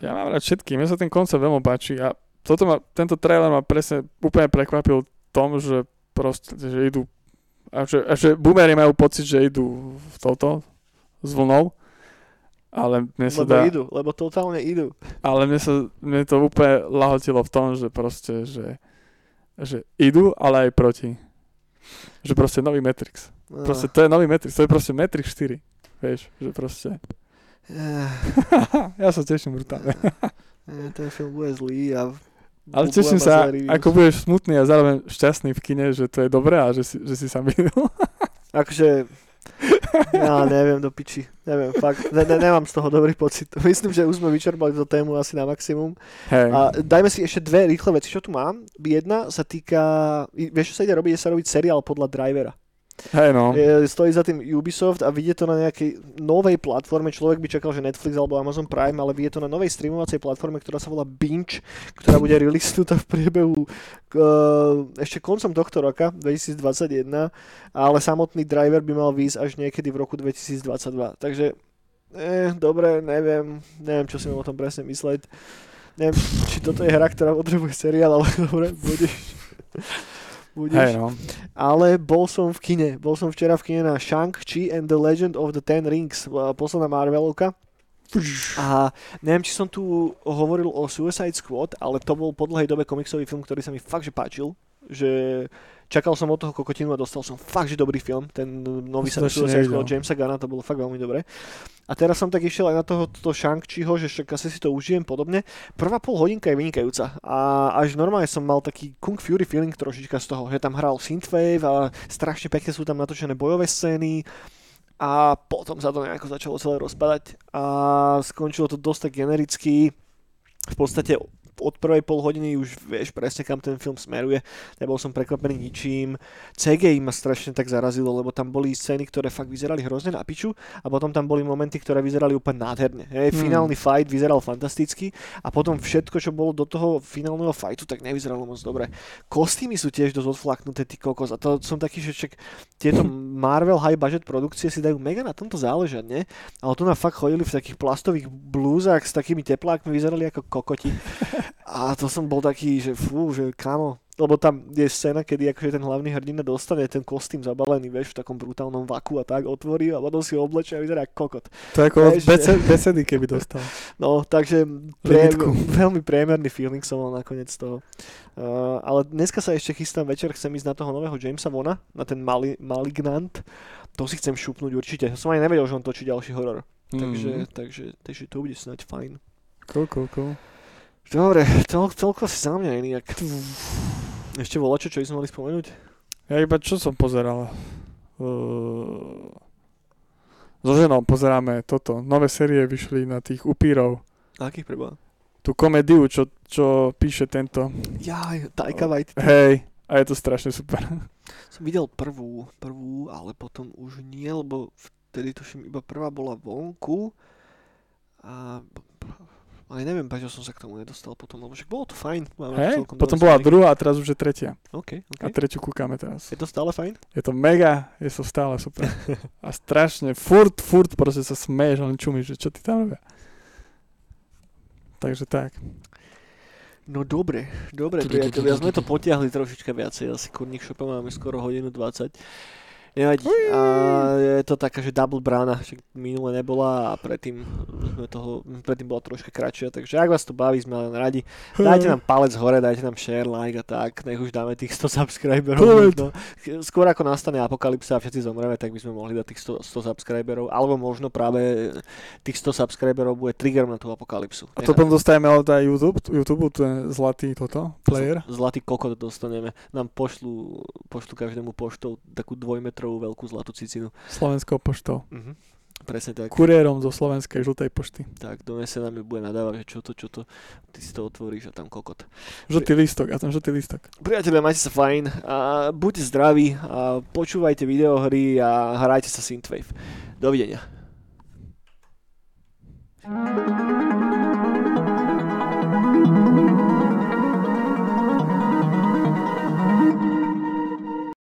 Ja mám rád všetkým, mne sa ten koncept veľmi páči a toto ma, tento trailer ma presne úplne prekvapil tom, že proste, že idú, a že, a že boomery majú pocit, že idú v toto, s vlnou, ale mne sa lebo dá... idú, lebo totálne idú. Ale mne sa, mne to úplne lahotilo v tom, že proste, že, že idú, ale aj proti. Že proste nový Matrix. Proste to je nový Matrix, to je proste Matrix štyri, vieš, že proste... Ja sa teším brutálne. Ten film bude zlý a... Ale teším sa, ako budeš smutný a zároveň šťastný v kine, že to je dobré a že si, že si sa minul. Akože... Ja neviem, do piči. Neviem, fakt. Ne, ne, nemám z toho dobrý pocit. Myslím, že už sme vyčerpali tú tému asi na maximum. Hey. A dajme si ešte dve rýchle veci, čo tu mám. Jedna sa týka... Vieš, čo sa ide robiť? Je sa robiť seriál podľa Drivera. Hey no. Stojí za tým Ubisoft a vidie to na nejakej novej platforme. Človek by čakal, že Netflix alebo Amazon Prime, ale vidie to na novej streamovacej platforme, ktorá sa volá Binge, ktorá bude releasenutá v priebehu uh, ešte koncom tohto roka, dvetisícdvadsaťjeden, ale samotný Driver by mal výjsť až niekedy v roku dvetisícdvadsaťdva. Takže, eh, dobre, neviem, neviem, čo si mám o tom presne mysleť. Neviem, či toto je hra, ktorá potrebuje seriál, ale dobre, budeš... Hey no. Ale bol som v kine. Bol som včera v kine na Shang-Chi and the Legend of the Ten Rings. Posledná Marvelovka. A neviem, či som tu hovoril o Suicide Squad, ale to bol po dlhej dobe komiksový film, ktorý sa mi fakt že páčil. že čakal som od toho kokotinu a dostal som fakt, že dobrý film. Ten nový sa od Jamesa Gunna, to bolo fakt veľmi dobré. A teraz som tak išiel aj na toho to Shang-Chiho, že však asi si to užijem podobne. Prvá pol hodinka je vynikajúca a až normálne som mal taký Kung Fury feeling trošička z toho, že tam hral synthwave a strašne pekne sú tam natočené bojové scény. A potom sa to nejako začalo celé rozpadať a skončilo to dosť tak genericky. V podstate od prvej pol hodiny už vieš presne, kam ten film smeruje. Nebol som prekvapený ničím. cé gé í ma strašne tak zarazilo, lebo tam boli scény, ktoré fakt vyzerali hrozne na piču a potom tam boli momenty, ktoré vyzerali úplne nádherne. Hej, hmm. Finálny fight vyzeral fantasticky a potom všetko, čo bolo do toho finálneho fightu, tak nevyzeralo moc dobre. Kostýmy sú tiež dosť odflaknuté, ty kokos. A to som taký, že čak tieto Marvel high budget produkcie si dajú mega na tomto záležať, ne? Ale tu nám fakt chodili v takých plastových blúzach s takými teplákmi, vyzerali ako kokoti. A to som bol taký, že fú, že kámo, lebo tam je scéna, kedy akože ten hlavný hrdina dostane ten kostým zabalený, vieš, v takom brutálnom vaku a tak otvorí a potom si ho oblečie a vyzerá kokot. To je ako od besedy, keby dostal. No, takže priem, veľmi priemerný feeling som mal nakoniec toho. Uh, ale dneska sa ešte chystám večer, chcem ísť na toho nového Jamesa Vona, na ten Mali, Malignant. To si chcem šupnúť určite. Som aj nevedel, že on točí ďalší horor. Mm. Takže, takže, takže to bude snáď fajn. Cool, cool, cool. Dobre, to, toľko si za mňa inak. Ešte bolo čo, čo by sme mali spomenúť? Ja iba čo som pozeral? Uh, so ženou pozeráme toto. Nové série vyšli na tých upírov. Akých preboha? Tú komédiu, čo, čo píše tento. Jaj, Taika Waititi. Hej, a je to strašne super. Som videl prvú, prvú, ale potom už nie, lebo vtedy tuším, iba prvá bola vonku. A... Ale neviem, prečo som sa k tomu nedostal potom, lebo však bolo to fajn. Hej, potom bola druhá a teraz už je tretia. Okay, okay. A tretiu kúkame teraz. Je to stále fajn? Je to mega, je to stále super. A strašne, furt, furt proste sa smeješ, len čumíš, že čo ty tam robia. Takže tak. No dobre, dobre, priateľi, ja sme to potiahli trošička viacej, asi kurník šopa máme skoro hodinu dvadsať. Nevadí. A je to taká, že double brána, však minule nebola a predtým sme toho, predtým bola troška kratšia, takže ak vás to baví, sme len radi. Dajte nám palec hore, dajte nám share, like a tak, nech už dáme tých sto subscriberov. No. Skôr ako nastane apokalypsa a všetci zomreme, tak by sme mohli dať tých sto, sto subscriberov, alebo možno práve tých sto subscriberov bude trigger na tú apokalypsu. A to potom dostaneme od aj YouTube, YouTube ten zlatý toto, player. Zlatý kokot dostaneme, nám pošlu, pošlu každému poštou takú dvojmetrovú veľkú zlatú cicinu. Slovenskou poštou. Uh-huh. Presne tak. Kuriérom zo slovenskej žltej pošty. Tak, donese nám ju bude nadávať, že čo to, čo to, ty si to otvoríš a tam kokot. Žltý Pri... lístok, a tam žltý lístok. Priatelia, majte sa fajn, a buďte zdraví, a počúvajte videohry a hrajte sa synthwave. Dovidenia.